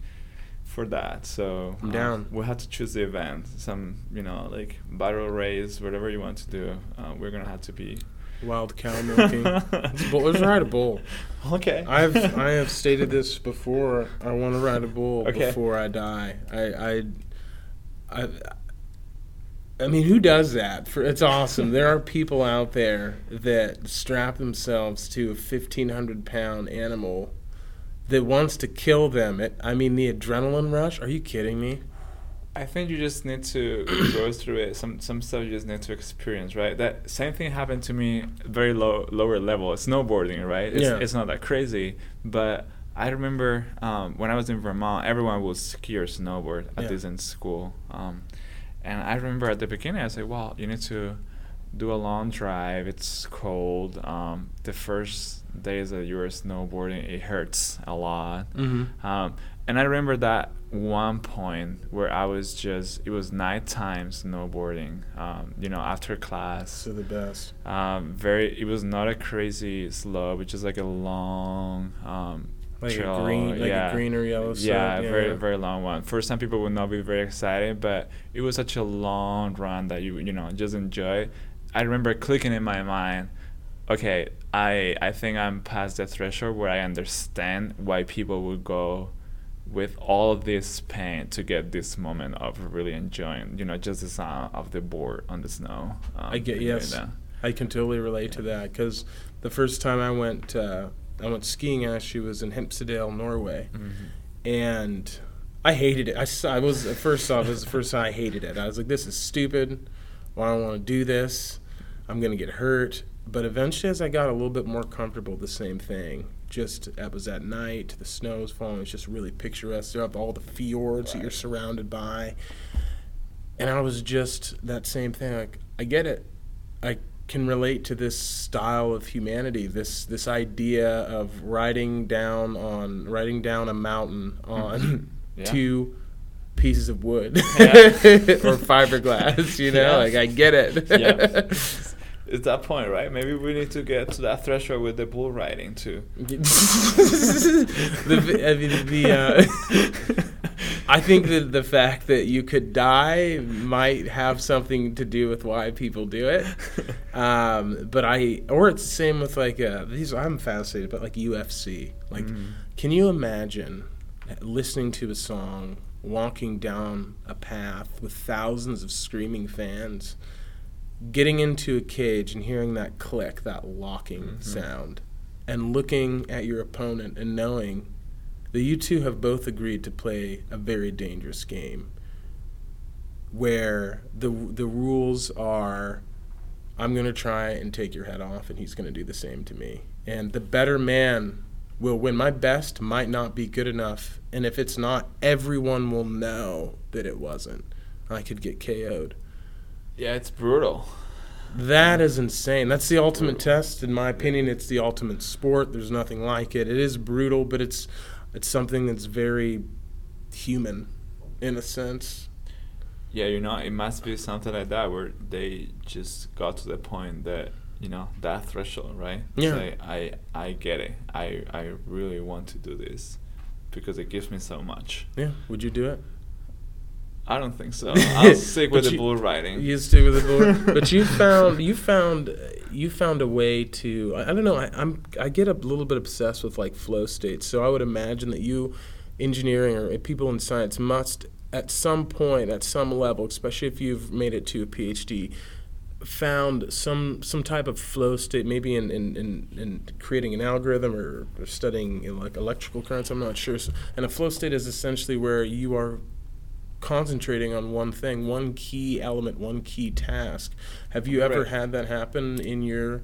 for that. So I'm down. Uh, we'll have to choose the event, some, you know, like battle race, whatever you want to do. Uh, we're going to have to be... Wild cow milking. Let's ride a bull. Okay. I've I have stated this before. I want to ride a bull okay. before I die. I... I I, I mean, who does that? For, it's awesome. There are people out there that strap themselves to a fifteen hundred pound animal that wants to kill them. It, I mean, the adrenaline rush? Are you kidding me? I think you just need to go through it. Some some stuff you just need to experience, right? That same thing happened to me, very low lower level. Snowboarding, right? It's, yeah. It's not that crazy, but... I remember um, when I was in Vermont, everyone would ski or snowboard at yeah. this in school. Um, and I remember at the beginning, I said, well, you need to do a long drive. It's cold. Um, the first days that you were snowboarding, it hurts a lot. Mm-hmm. Um, and I remember that one point where I was just, it was nighttime snowboarding, um, you know, after class. So the best. Um, very. It was not a crazy slope. It's just like a long... Um, Like Trail, a green, like yeah. a green or yellow. Yeah, yeah, very, very long one. For some people, would not be very exciting, but it was such a long run that you, you know, just enjoy. I remember clicking in my mind, okay, I, I think I'm past the threshold where I understand why people would go with all this pain to get this moment of really enjoying, you know, just the sound of the board on the snow. Um, I get yes, that. I can totally relate yeah. to that because the first time I went. Uh, I went skiing actually, was in Hemsedal, Norway, mm-hmm. and I hated it. I, I was, first off, it was the first time I hated it. I was like, this is stupid. Well, I don't want to do this. I'm going to get hurt. But eventually, as I got a little bit more comfortable, the same thing. Just, it was at night, the snow was falling, it's just really picturesque. They're up all the fjords right. that you're surrounded by. And I was just that same thing. Like, I get it. I can relate to this style of humanity, this this idea of riding down on riding down a mountain on yeah. two pieces of wood yeah. or fiberglass, you know, yeah. like I get it. Yeah. It's that point, right? Maybe we need to get to that threshold with the bull riding too. the, I mean, the, uh, I think that the fact that you could die might have something to do with why people do it. Um, but I, or it's the same with like, uh, these, I'm fascinated, but like U F C. Like, mm. can you imagine listening to a song, walking down a path with thousands of screaming fans, getting into a cage and hearing that click, that locking mm-hmm. sound? and looking at your opponent and knowing that you two have both agreed to play a very dangerous game where the the rules are, I'm going to try and take your head off and he's going to do the same to me. And the better man will win. My best might not be good enough, and if it's not, everyone will know that it wasn't. I could get K O'd. Yeah, it's brutal. That is insane. That's the ultimate brutal. test. In my opinion, it's the ultimate sport. There's nothing like it. It is brutal, but it's it's something that's very human in a sense. Yeah, you know, it must be something like that where they just got to the point that, you know, that threshold, right? Yeah. Like, I, I get it. I, I really want to do this because it gives me so much. Yeah. Would you do it? I don't think so. I'll stick with you, the bull riding. You stick with the bull. But you found you found you found a way to. I, I don't know. I, I'm I get a little bit obsessed with like flow states. So I would imagine that you, engineering or people in science, must at some point, at some level, especially if you've made it to a PhD, found some some type of flow state. Maybe in in, in, in creating an algorithm or, or studying, you know, like electrical currents. I'm not sure. So, and a flow state is essentially where you are concentrating on one thing, one key element, one key task. Have you ever right. had that happen in your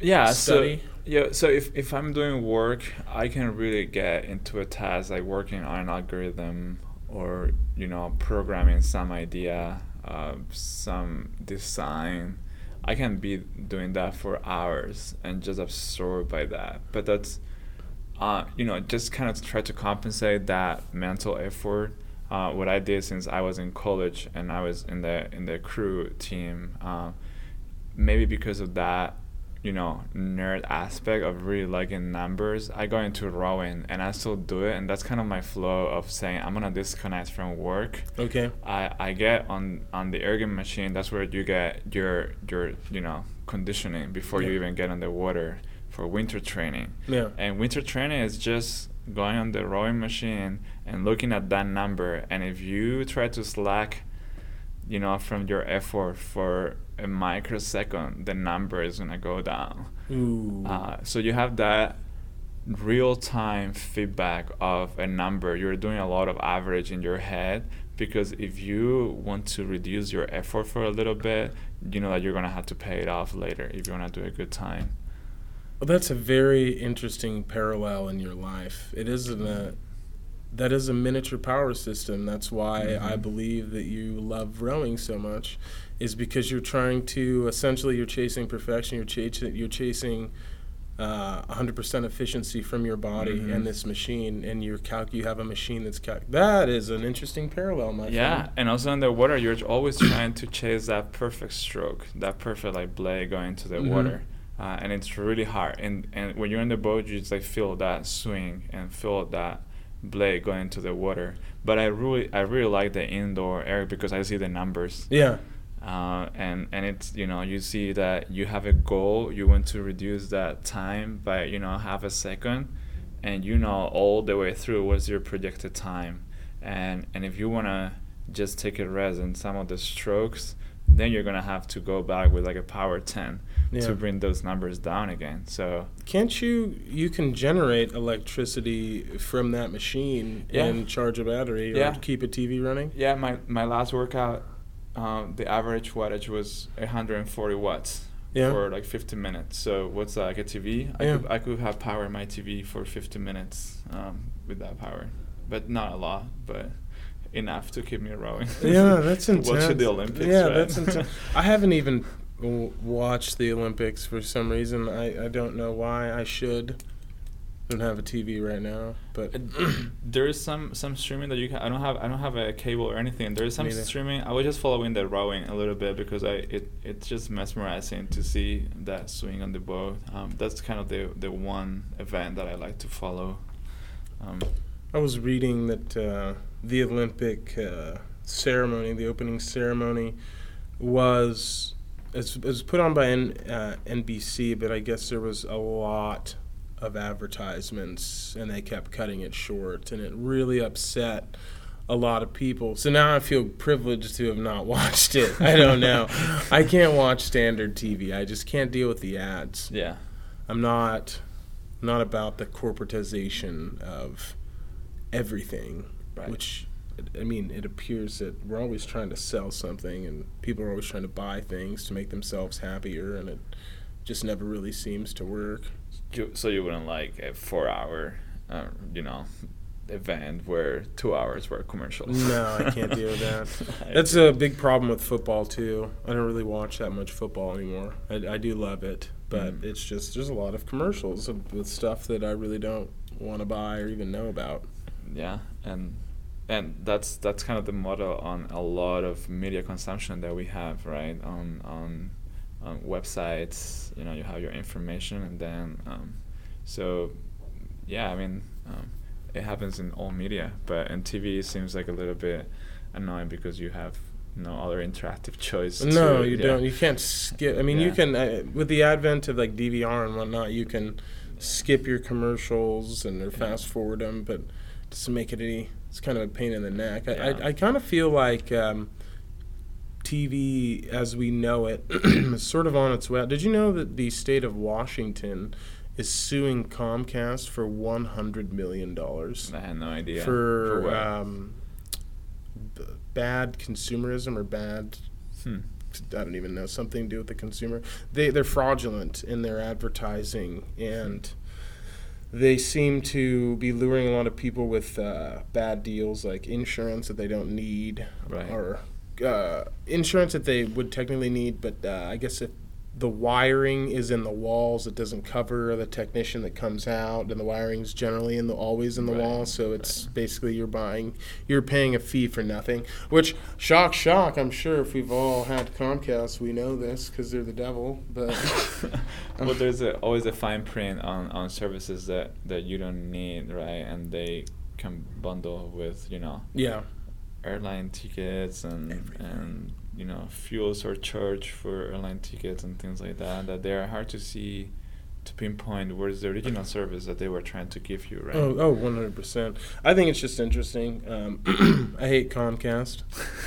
yeah, study? So, yeah, so if, if I'm doing work, I can really get into a task like working on an algorithm or, you know, programming some idea, uh, some design. I can be doing that for hours and just absorbed by that. But that's, uh, you know, just kind of try to compensate that mental effort. Uh, what I did since I was in college and I was in the in the crew team, uh, maybe because of that, you know, nerd aspect of really liking numbers, I got into rowing and I still do it, and that's kind of my flow of saying I'm gonna disconnect from work. Okay. I, I get on, on the erg machine. That's where you get your your you know conditioning before yeah. you even get on the water for winter training. Yeah. And winter training is just going on the rowing machine and looking at that number, and if you try to slack, you know, from your effort for a microsecond, the number is gonna go down. Ooh. Uh, so you have that real-time feedback of a number. You're doing a lot of average in your head, because if you want to reduce your effort for a little bit, you know that you're gonna have to pay it off later if you wanna do a good time. Well, that's a very interesting parallel in your life. It isn't a, that is a miniature power system. That's why mm-hmm. I believe that you love rowing so much, is because you're trying to, essentially you're chasing perfection, you're chasing, you're chasing uh, one hundred percent efficiency from your body mm-hmm. and this machine, and you're calc- you have a machine that's, calc- that is an interesting parallel, my yeah, friend. Yeah, and also underwater, you're always trying to chase that perfect stroke, that perfect like blade going to the mm-hmm. water. Uh, and it's really hard, and and when you're in the boat, you just like feel that swing and feel that blade going into the water. But I really, I really like the indoor area because I see the numbers. Yeah. Uh, and and it's, you know, you see that you have a goal. You want to reduce that time by, you know, half a second, and you know all the way through what's your projected time. And and if you wanna just take a rest in some of the strokes, then you're gonna have to go back with like a power ten. Yeah. To bring those numbers down again. So can't you you can generate electricity from that machine yeah. and charge a battery or yeah. keep a T V running? Yeah, my my last workout, um, the average wattage was one hundred forty watts yeah. for like fifty minutes. So what's that, like a T V? I yeah. could I could have power in my T V for fifty minutes um, with that power, but not a lot, but enough to keep me rowing. Yeah, that's intense. Watch the Olympics. Yeah, right? That's intense. I haven't even watch the Olympics for some reason. I, I don't know why I should. I don't have a T V right now, but there is some, some streaming that you can. I don't have I don't have a cable or anything. There is some Neither. streaming. I was just following the rowing a little bit because I it it's just mesmerizing to see that swing on the boat. Um, that's kind of the the one event that I like to follow. Um, I was reading that uh, the Olympic uh, ceremony, the opening ceremony, was. It was put on by N, uh, N B C, but I guess there was a lot of advertisements, and they kept cutting it short, and it really upset a lot of people. So now I feel privileged to have not watched it. I don't know. I can't watch standard T V. I just can't deal with the ads. Yeah. I'm not not about the corporatization of everything, right. Which, I mean, it appears that we're always trying to sell something, and people are always trying to buy things to make themselves happier, and it just never really seems to work. So you wouldn't like a four-hour, uh, you know, event where two hours were commercials? No, I can't deal with that. That's a big problem with football, too. I don't really watch that much football anymore. I, I do love it, but mm. it's just there's a lot of commercials with stuff that I really don't want to buy or even know about. Yeah, and... And that's that's kind of the model on a lot of media consumption that we have, right? On on, on websites, you know, you have your information, and then, um, so, yeah, I mean, um, it happens in all media, but in T V it seems like a little bit annoying because you have no other interactive choice. No, to, you yeah. don't. You can't skip. I mean, yeah. you can uh, with the advent of like D V R and whatnot, you can skip your commercials and or yeah. fast forward them, but it doesn't make it any. It's kind of a pain in the neck. I, yeah. I, I kind of feel like um, T V as we know it is sort of on its way out. Did you know that the state of Washington is suing Comcast for one hundred million dollars? I had no idea. For, for um, b- bad consumerism or bad, hmm. I don't even know, something to do with the consumer. They, they're fraudulent in their advertising and... They seem to be luring a lot of people with uh, bad deals, like insurance that they don't need, right. or uh, insurance that they would technically need, but uh, I guess if the wiring is in the walls, it doesn't cover the technician that comes out, and the wiring's generally in the always in the right. wall, so it's right. basically you're buying, you're paying a fee for nothing. Which shock, shock! I'm sure if we've all had Comcast, we know this because they're the devil. But well, there's a, always a fine print on, on services that, that you don't need, right? And they can bundle with, you know, yeah, airline tickets and Everything. and. you know, fuels or charge for airline tickets and things like that, that they are hard to see, to pinpoint where's the original service that they were trying to give you, right? Oh, oh one hundred percent. I think it's just interesting. Um, I hate Comcast.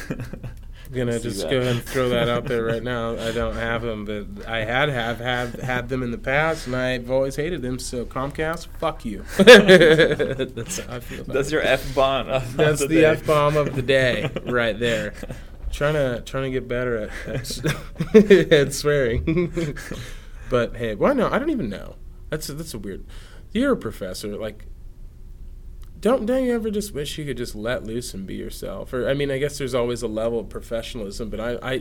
I'm going to just that. go ahead and throw that out there right now. I don't have them, but I had have, have had them in the past, and I've always hated them, so Comcast, fuck you. That's how I feel about That's it. your F-bomb of That's the, the F-bomb of the day right there. Trying to trying to get better at, at, at swearing, but hey, why no? I don't even know. That's a, that's a weird. You're a professor, like. Don't don't you ever just wish you could just let loose and be yourself? Or I mean, I guess there's always a level of professionalism, but I I.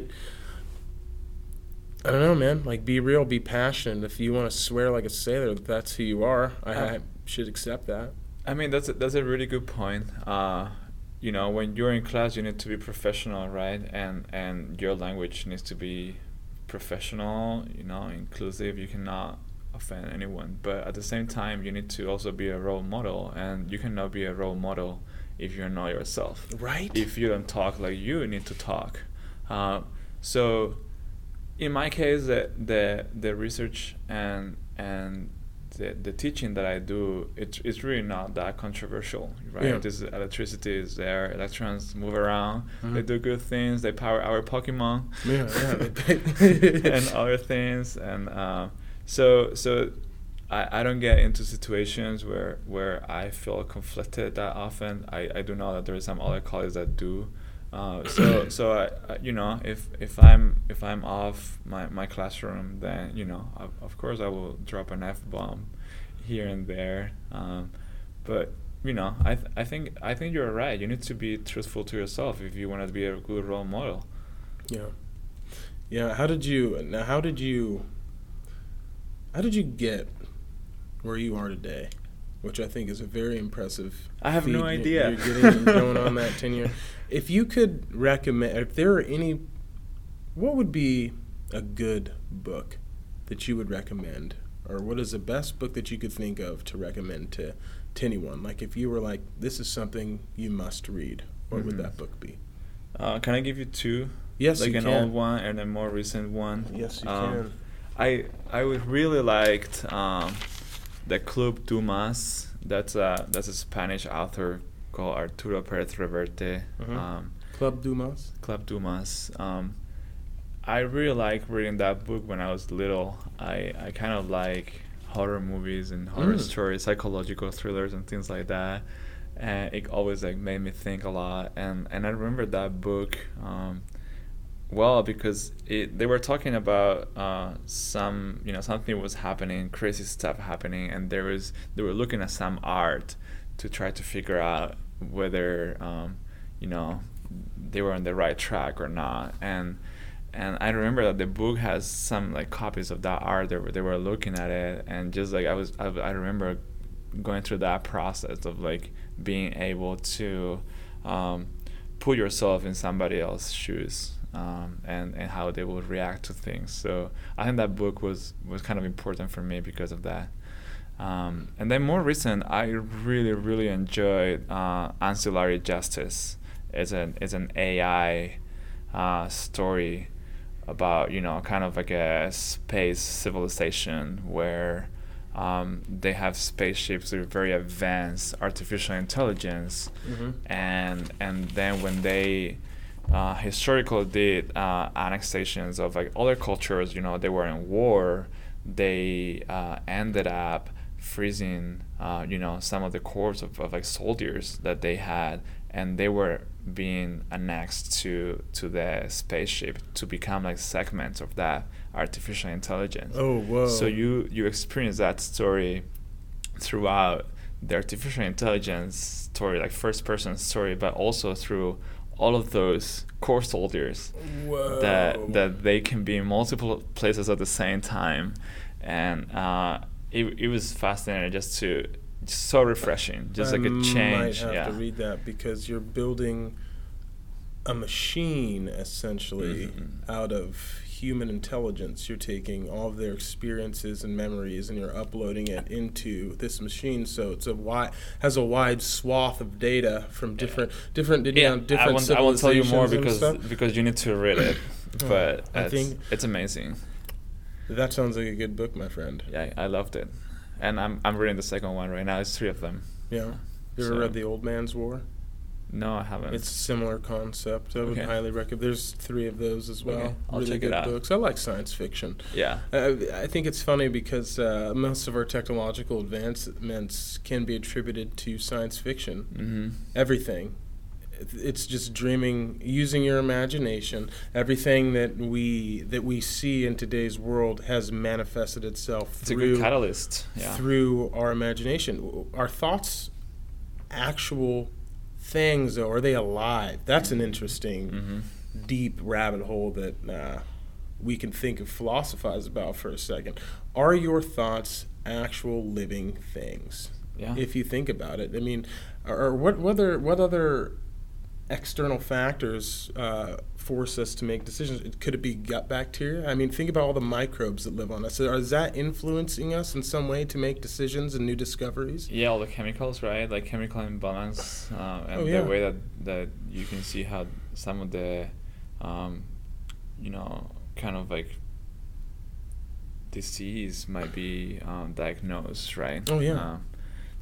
I don't know, man. Like, be real, be passionate. If you want to swear like a sailor, if that's who you are, I, I, I should accept that. I mean, that's a, that's a really good point. Uh, You know, when you're in class, you need to be professional, right? And and your language needs to be professional, you know, inclusive. You cannot offend anyone. But at the same time, you need to also be a role model. And you cannot be a role model if you're not yourself. Right. If you don't talk like you need to talk. Uh, so in my case, the the, the research and and... The, the teaching that I do, it, it's really not that controversial, right? Yeah. This electricity is there, electrons move around, mm-hmm. they do good things, they power our Pokemon, yeah, yeah. and other things, and um, so so I, I don't get into situations where where I feel conflicted that often. I, I do know that there are some other colleagues that do. Uh, so so I, I, you know, if if I'm if I'm off my, my classroom, then you know, I, of course I will drop an F-bomb here and there. Um, but you know, I th- I think I think you're right. You need to be truthful to yourself if you want to be a good role model. Yeah, yeah. How did you now? How did you? How did you get where you are today? Which I think is a very impressive. I have no idea. You're getting and going on that tenure. If you could recommend, if there are any, what would be a good book that you would recommend, or what is the best book that you could think of to recommend to, to anyone? Like if you were like, this is something you must read, what mm-hmm. would that book be? Uh, can I give you two? Yes, like you can. Like an old one and a more recent one. Yes, you um, can. I I would really liked. Um, The Club Dumas, that's a, that's a Spanish author called Arturo Perez Reverte. Mm-hmm. Um, Club Dumas? Club Dumas. Um, I really like reading that book when I was little. I, I kind of like horror movies and horror mm. stories, psychological thrillers and things like that. And it always like made me think a lot. And, and I remember that book um, well because it, they were talking about uh, some, you know, something was happening, crazy stuff happening, and there was they were looking at some art to try to figure out whether um, you know, they were on the right track or not. And and I remember that the book has some like copies of that art. They were, they were looking at it, and just like I was, I, I remember going through that process of like being able to um, put yourself in somebody else's shoes um, and and how they would react to things. So I think that book was was kind of important for me because of that. Um, and then more recent, I really really enjoyed uh, Ancillary Justice. It's an it's an A I uh, story about, you know, kind of like a space civilization where um, they have spaceships with very advanced artificial intelligence, mm-hmm. and and then when they uh, historically did uh, annexations of like other cultures, you know, they were in war, they uh, ended up freezing, uh, you know, some of the corpses of, of like soldiers that they had, and they were being annexed to to the spaceship to become like segments of that artificial intelligence. Oh, whoa. So you, you experience that story throughout the artificial intelligence story, like first person story, but also through all of those core soldiers. Whoa. That that they can be in multiple places at the same time. And uh, it it was fascinating just to so refreshing, just I like a change. I might have yeah. to read that because you're building a machine essentially mm-hmm. out of human intelligence. You're taking all of their experiences and memories and you're uploading it into this machine. So it's a wide has a wide swath of data from different yeah. different yeah. You know, different I won't, civilizations. I won't tell you more because because you need to read it. But I it's, think it's amazing. That sounds like a good book, my friend. Yeah, I loved it. And I'm I'm reading the second one right now. It's three of them. Yeah. You ever so. read The Old Man's War? No, I haven't. It's a similar concept. I okay. would highly recommend. There's three of those as well. Okay. I'll really check good it out. Books. I like science fiction. Yeah. Uh, I think it's funny because uh, most of our technological advancements can be attributed to science fiction. Mm-hmm. Everything. It's just dreaming, using your imagination. Everything that we that we see in today's world has manifested itself it's through a good catalyst yeah. through our imagination. Are thoughts actual things, or are they alive? That's an interesting, mm-hmm. deep rabbit hole that uh, we can think of, philosophize about for a second. Are your thoughts actual living things? Yeah. If you think about it, I mean, or what whether what other external factors uh, force us to make decisions? Could it be gut bacteria? I mean, think about all the microbes that live on us. Is that influencing us in some way to make decisions and new discoveries? Yeah, all the chemicals, right? Like chemical imbalance uh, and oh, yeah. the way that, that you can see how some of the, um, you know, kind of like disease might be um, diagnosed, right? Oh, yeah. Uh,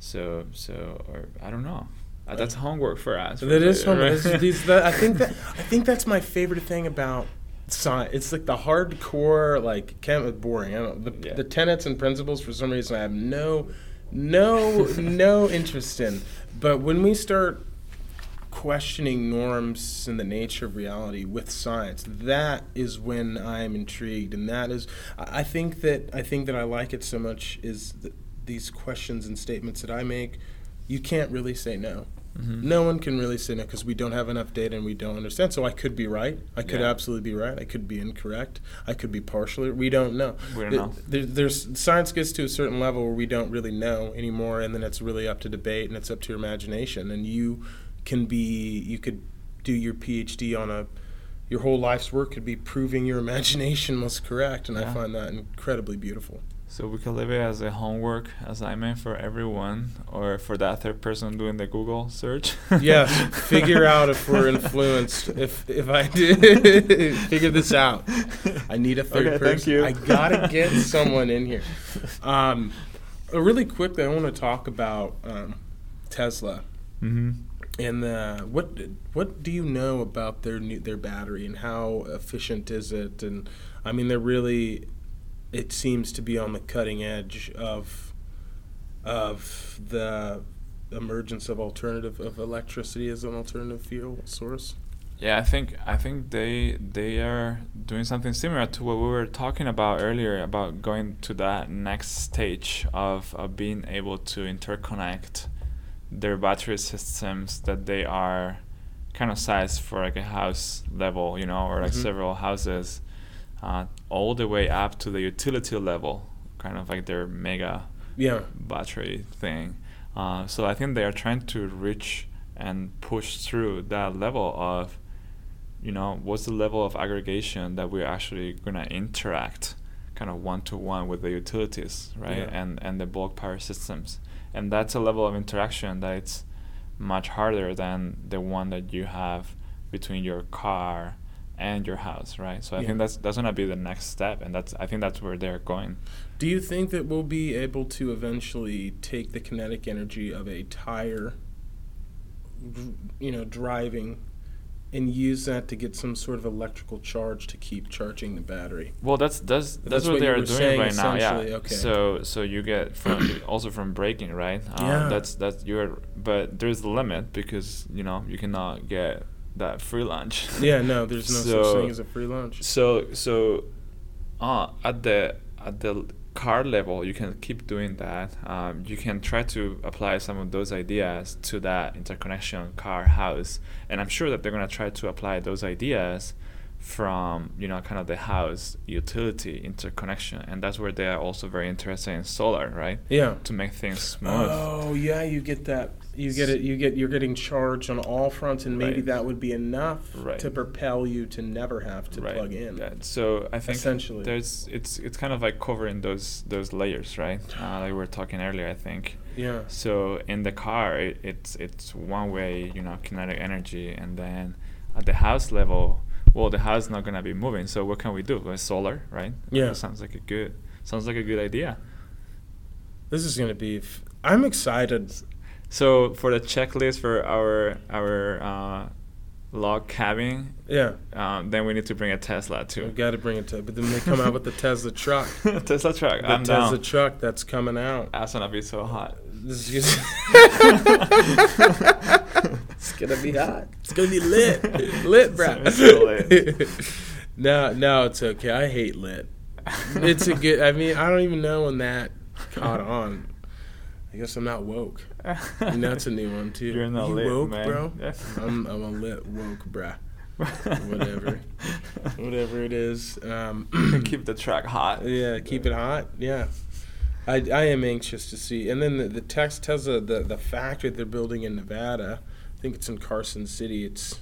so, so or I don't know. Uh, that's homework for us. That is homework. Right? These, the, I think that I think that's my favorite thing about science. It's like the hardcore, like chem- boring. I don't know, the, yeah. the tenets and principles. For some reason, I have no, no, no interest in. But when we start questioning norms and the nature of reality with science, that is when I am intrigued, and that is. I think that I think that I like it so much is th- these questions and statements that I make. You can't really say no. Mm-hmm. No one can really say no because we don't have enough data and we don't understand. So I could be right. I could yeah. absolutely be right. I could be incorrect. I could be partially. We don't know. We don't know. There, there's, science gets to a certain level where we don't really know anymore, and then it's really up to debate and it's up to your imagination. And you can be. You could do your PhD on a. Your whole life's work could be proving your imagination was correct, and yeah. I find that incredibly beautiful. So we can leave it as a homework assignment for everyone, or for that third person doing the Google search. Yeah, figure out if we're influenced. If if I do, figure this out. I need a third okay, person. Thank you. I gotta get someone in here. Um, really quickly, I want to talk about um, Tesla mm-hmm. and the, what what do you know about their new, their battery and how efficient is it? And I mean, they're really. it seems to be on the cutting edge of of the emergence of alternative of electricity as an alternative fuel source. Yeah, I think I think they they are doing something similar to what we were talking about earlier, about going to that next stage of, of being able to interconnect their battery systems, that they are kind of sized for like a house level, you know, or like mm-hmm. several houses, uh, all the way up to the utility level, kind of like their mega yeah. battery thing. Uh, so I think they are trying to reach and push through that level of, you know, what's the level of aggregation that we're actually going to interact kind of one-to-one with the utilities, right, yeah. and, and the bulk power systems. And that's a level of interaction that it's much harder than the one that you have between your car and your house, right? So I yeah. think that's that's going to be the next step, and that's I think that's where they're going. Do you think that we'll be able to eventually take the kinetic energy of a tire, you know, driving, and use that to get some sort of electrical charge to keep charging the battery? Well, that's that's that's, that's what, what they are doing right now. Yeah. Okay. So so you get from also from braking, right? Um, yeah. That's that's your, but there's a limit, because you know you cannot get that free lunch. Yeah. No. There's no so, such thing as a free lunch. So so, uh, at the at the car level, you can keep doing that. Um, you can try to apply some of those ideas to that interconnection car house, and I'm sure that they're going to try to apply those ideas from, you know, kind of the house utility interconnection, and that's where they are also very interested in solar, right? Yeah. To make things smooth. Oh yeah, you get that. You get it. You get. You're getting charged on all fronts, and maybe right. that would be enough right. to propel you to never have to right. plug in. Yeah. So I think essentially, there's it's it's kind of like covering those those layers, right? Uh, like we were talking earlier, I think. Yeah. So in the car, it, it's it's one way, you know, kinetic energy, and then at the house level, well, the house is not gonna be moving. So what can we do? Well, solar, right? Yeah. That sounds like a good sounds like a good idea. This is gonna be. F- I'm excited. So for the checklist for our our uh, log cabin, yeah, um, then we need to bring a Tesla too. We've got to bring a Tesla, but then they come out with the Tesla truck. Tesla truck, the I'm Tesla down. truck that's coming out. That's gonna be so hot. This is it's gonna be hot. It's gonna be lit, lit, bro. It's so lit. no, no, it's okay. I hate lit. It's a good. I mean, I don't even know when that caught on. I guess I'm not woke. And that's a new one, too. You're not you lit, woke, man. Bro? I'm, I'm a lit woke, bruh. Whatever. Whatever it is. Um, keep the track hot. Yeah, keep it hot. Yeah. I, I am anxious to see. And then the, the Tex Tesla, the, the factory they're building in Nevada, I think it's in Carson City. It's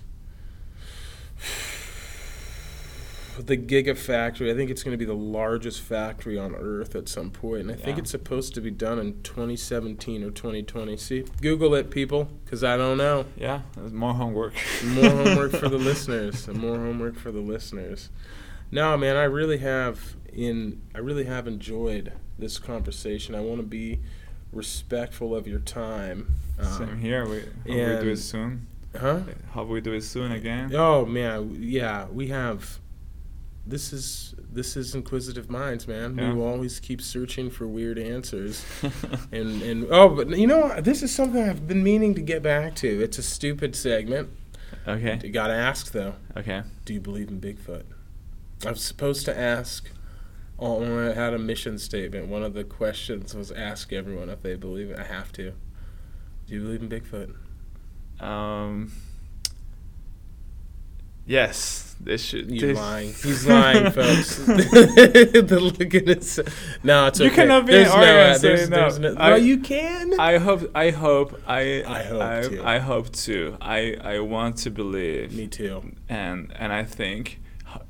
the gigafactory. I think it's going to be the largest factory on Earth at some point, and I yeah. think it's supposed to be done in twenty seventeen or twenty twenty. See, Google it, people, because I don't know. Yeah, more homework. More homework for the listeners. More homework for the listeners. No, man, I really have in. I really have enjoyed this conversation. I want to be respectful of your time. Um, Same here. We hope we do it soon. Huh? Hope we do it soon again. Oh man, yeah, we have. This is this is Inquisitive Minds, man. Yeah. We will always keep searching for weird answers. and and oh, but you know, this is something I've been meaning to get back to. It's a stupid segment. Okay. You gotta ask though. Okay. Do you believe in Bigfoot? I'm supposed to ask. Oh, when I had a mission statement, one of the questions was ask everyone if they believe it. I have to. Do you believe in Bigfoot? Um. Yes, this should. You're lying. He's lying, folks. The look at his. No, it's okay. You cannot be there's an Oregon State. No, there's, no. There's no I, well, you can. I hope. I hope. I. I hope I, too. I hope too. I. I want to believe. Me too. And and I think,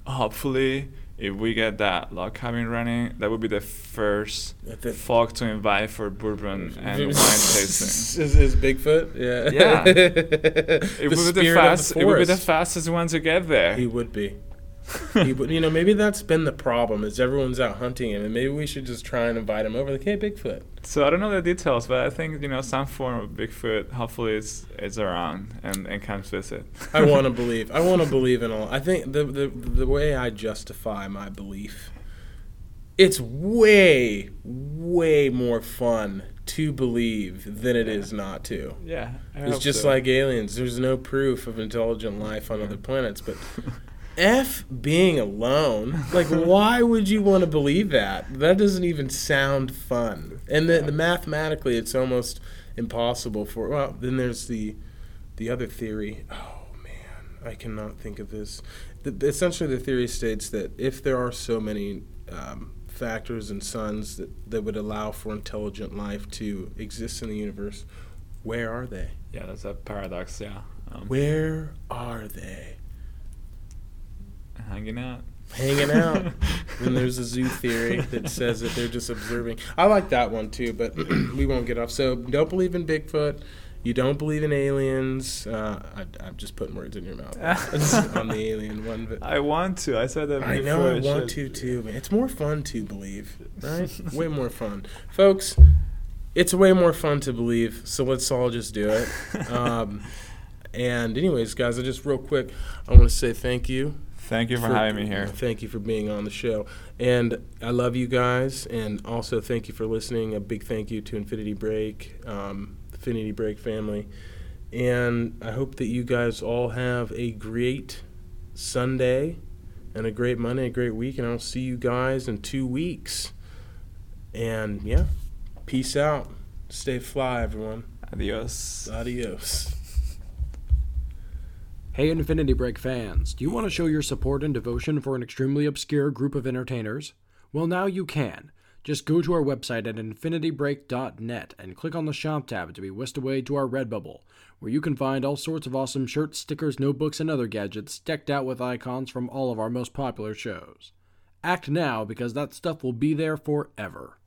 hopefully, if we get that log cabin running, that would be the first folk to invite for bourbon and wine tasting. Is, is Bigfoot? Yeah. Yeah. It, would be the fast, the it would be the fastest one to get there. He would be. He would, you know, maybe that's been the problem, is everyone's out hunting him, and maybe we should just try and invite him over, like, hey, Bigfoot. So I don't know the details, but I think, you know, some form of Bigfoot hopefully is is around and, and comes visit. I want to believe. I want to believe in all. I think the, the the way I justify my belief it's way, way more fun to believe than it yeah. is not to. Yeah, I It's just so. like aliens. There's no proof of intelligent life on yeah. other planets, but... F being alone. Like, why would you want to believe that? That doesn't even sound fun. And the, the mathematically, it's almost impossible for... Well, then there's the the other theory. Oh, man. I cannot think of this. The, essentially, the theory states that if there are so many um, factors and suns that, that would allow for intelligent life to exist in the universe, where are they? Yeah, that's a paradox, yeah. Um, where are they? Hanging out. Hanging out. Then there's a zoo theory that says that they're just observing. I like that one too, but we won't get off. So don't believe in Bigfoot. You don't believe in aliens. Uh, I, I'm just putting words in your mouth on the alien one. But I want to. I said that before. I know I, I want to too. Man, it's more fun to believe, right? Way more fun. Folks, it's way more fun to believe, so let's all just do it. Um, and anyways, guys, I just real quick, I want to say thank you. Thank you for, for having me here. Thank you for being on the show. And I love you guys. And also thank you for listening. A big thank you to Infinity Break, um, Infinity Break family. And I hope that you guys all have a great Sunday and a great Monday, a great week. And I'll see you guys in two weeks. And, yeah, peace out. Stay fly, everyone. Adios. Adios. Hey Infinity Break fans, do you want to show your support and devotion for an extremely obscure group of entertainers? Well, now you can. Just go to our website at infinity break dot net and click on the shop tab to be whisked away to our Redbubble, where you can find all sorts of awesome shirts, stickers, notebooks, and other gadgets decked out with icons from all of our most popular shows. Act now, because that stuff will be there forever.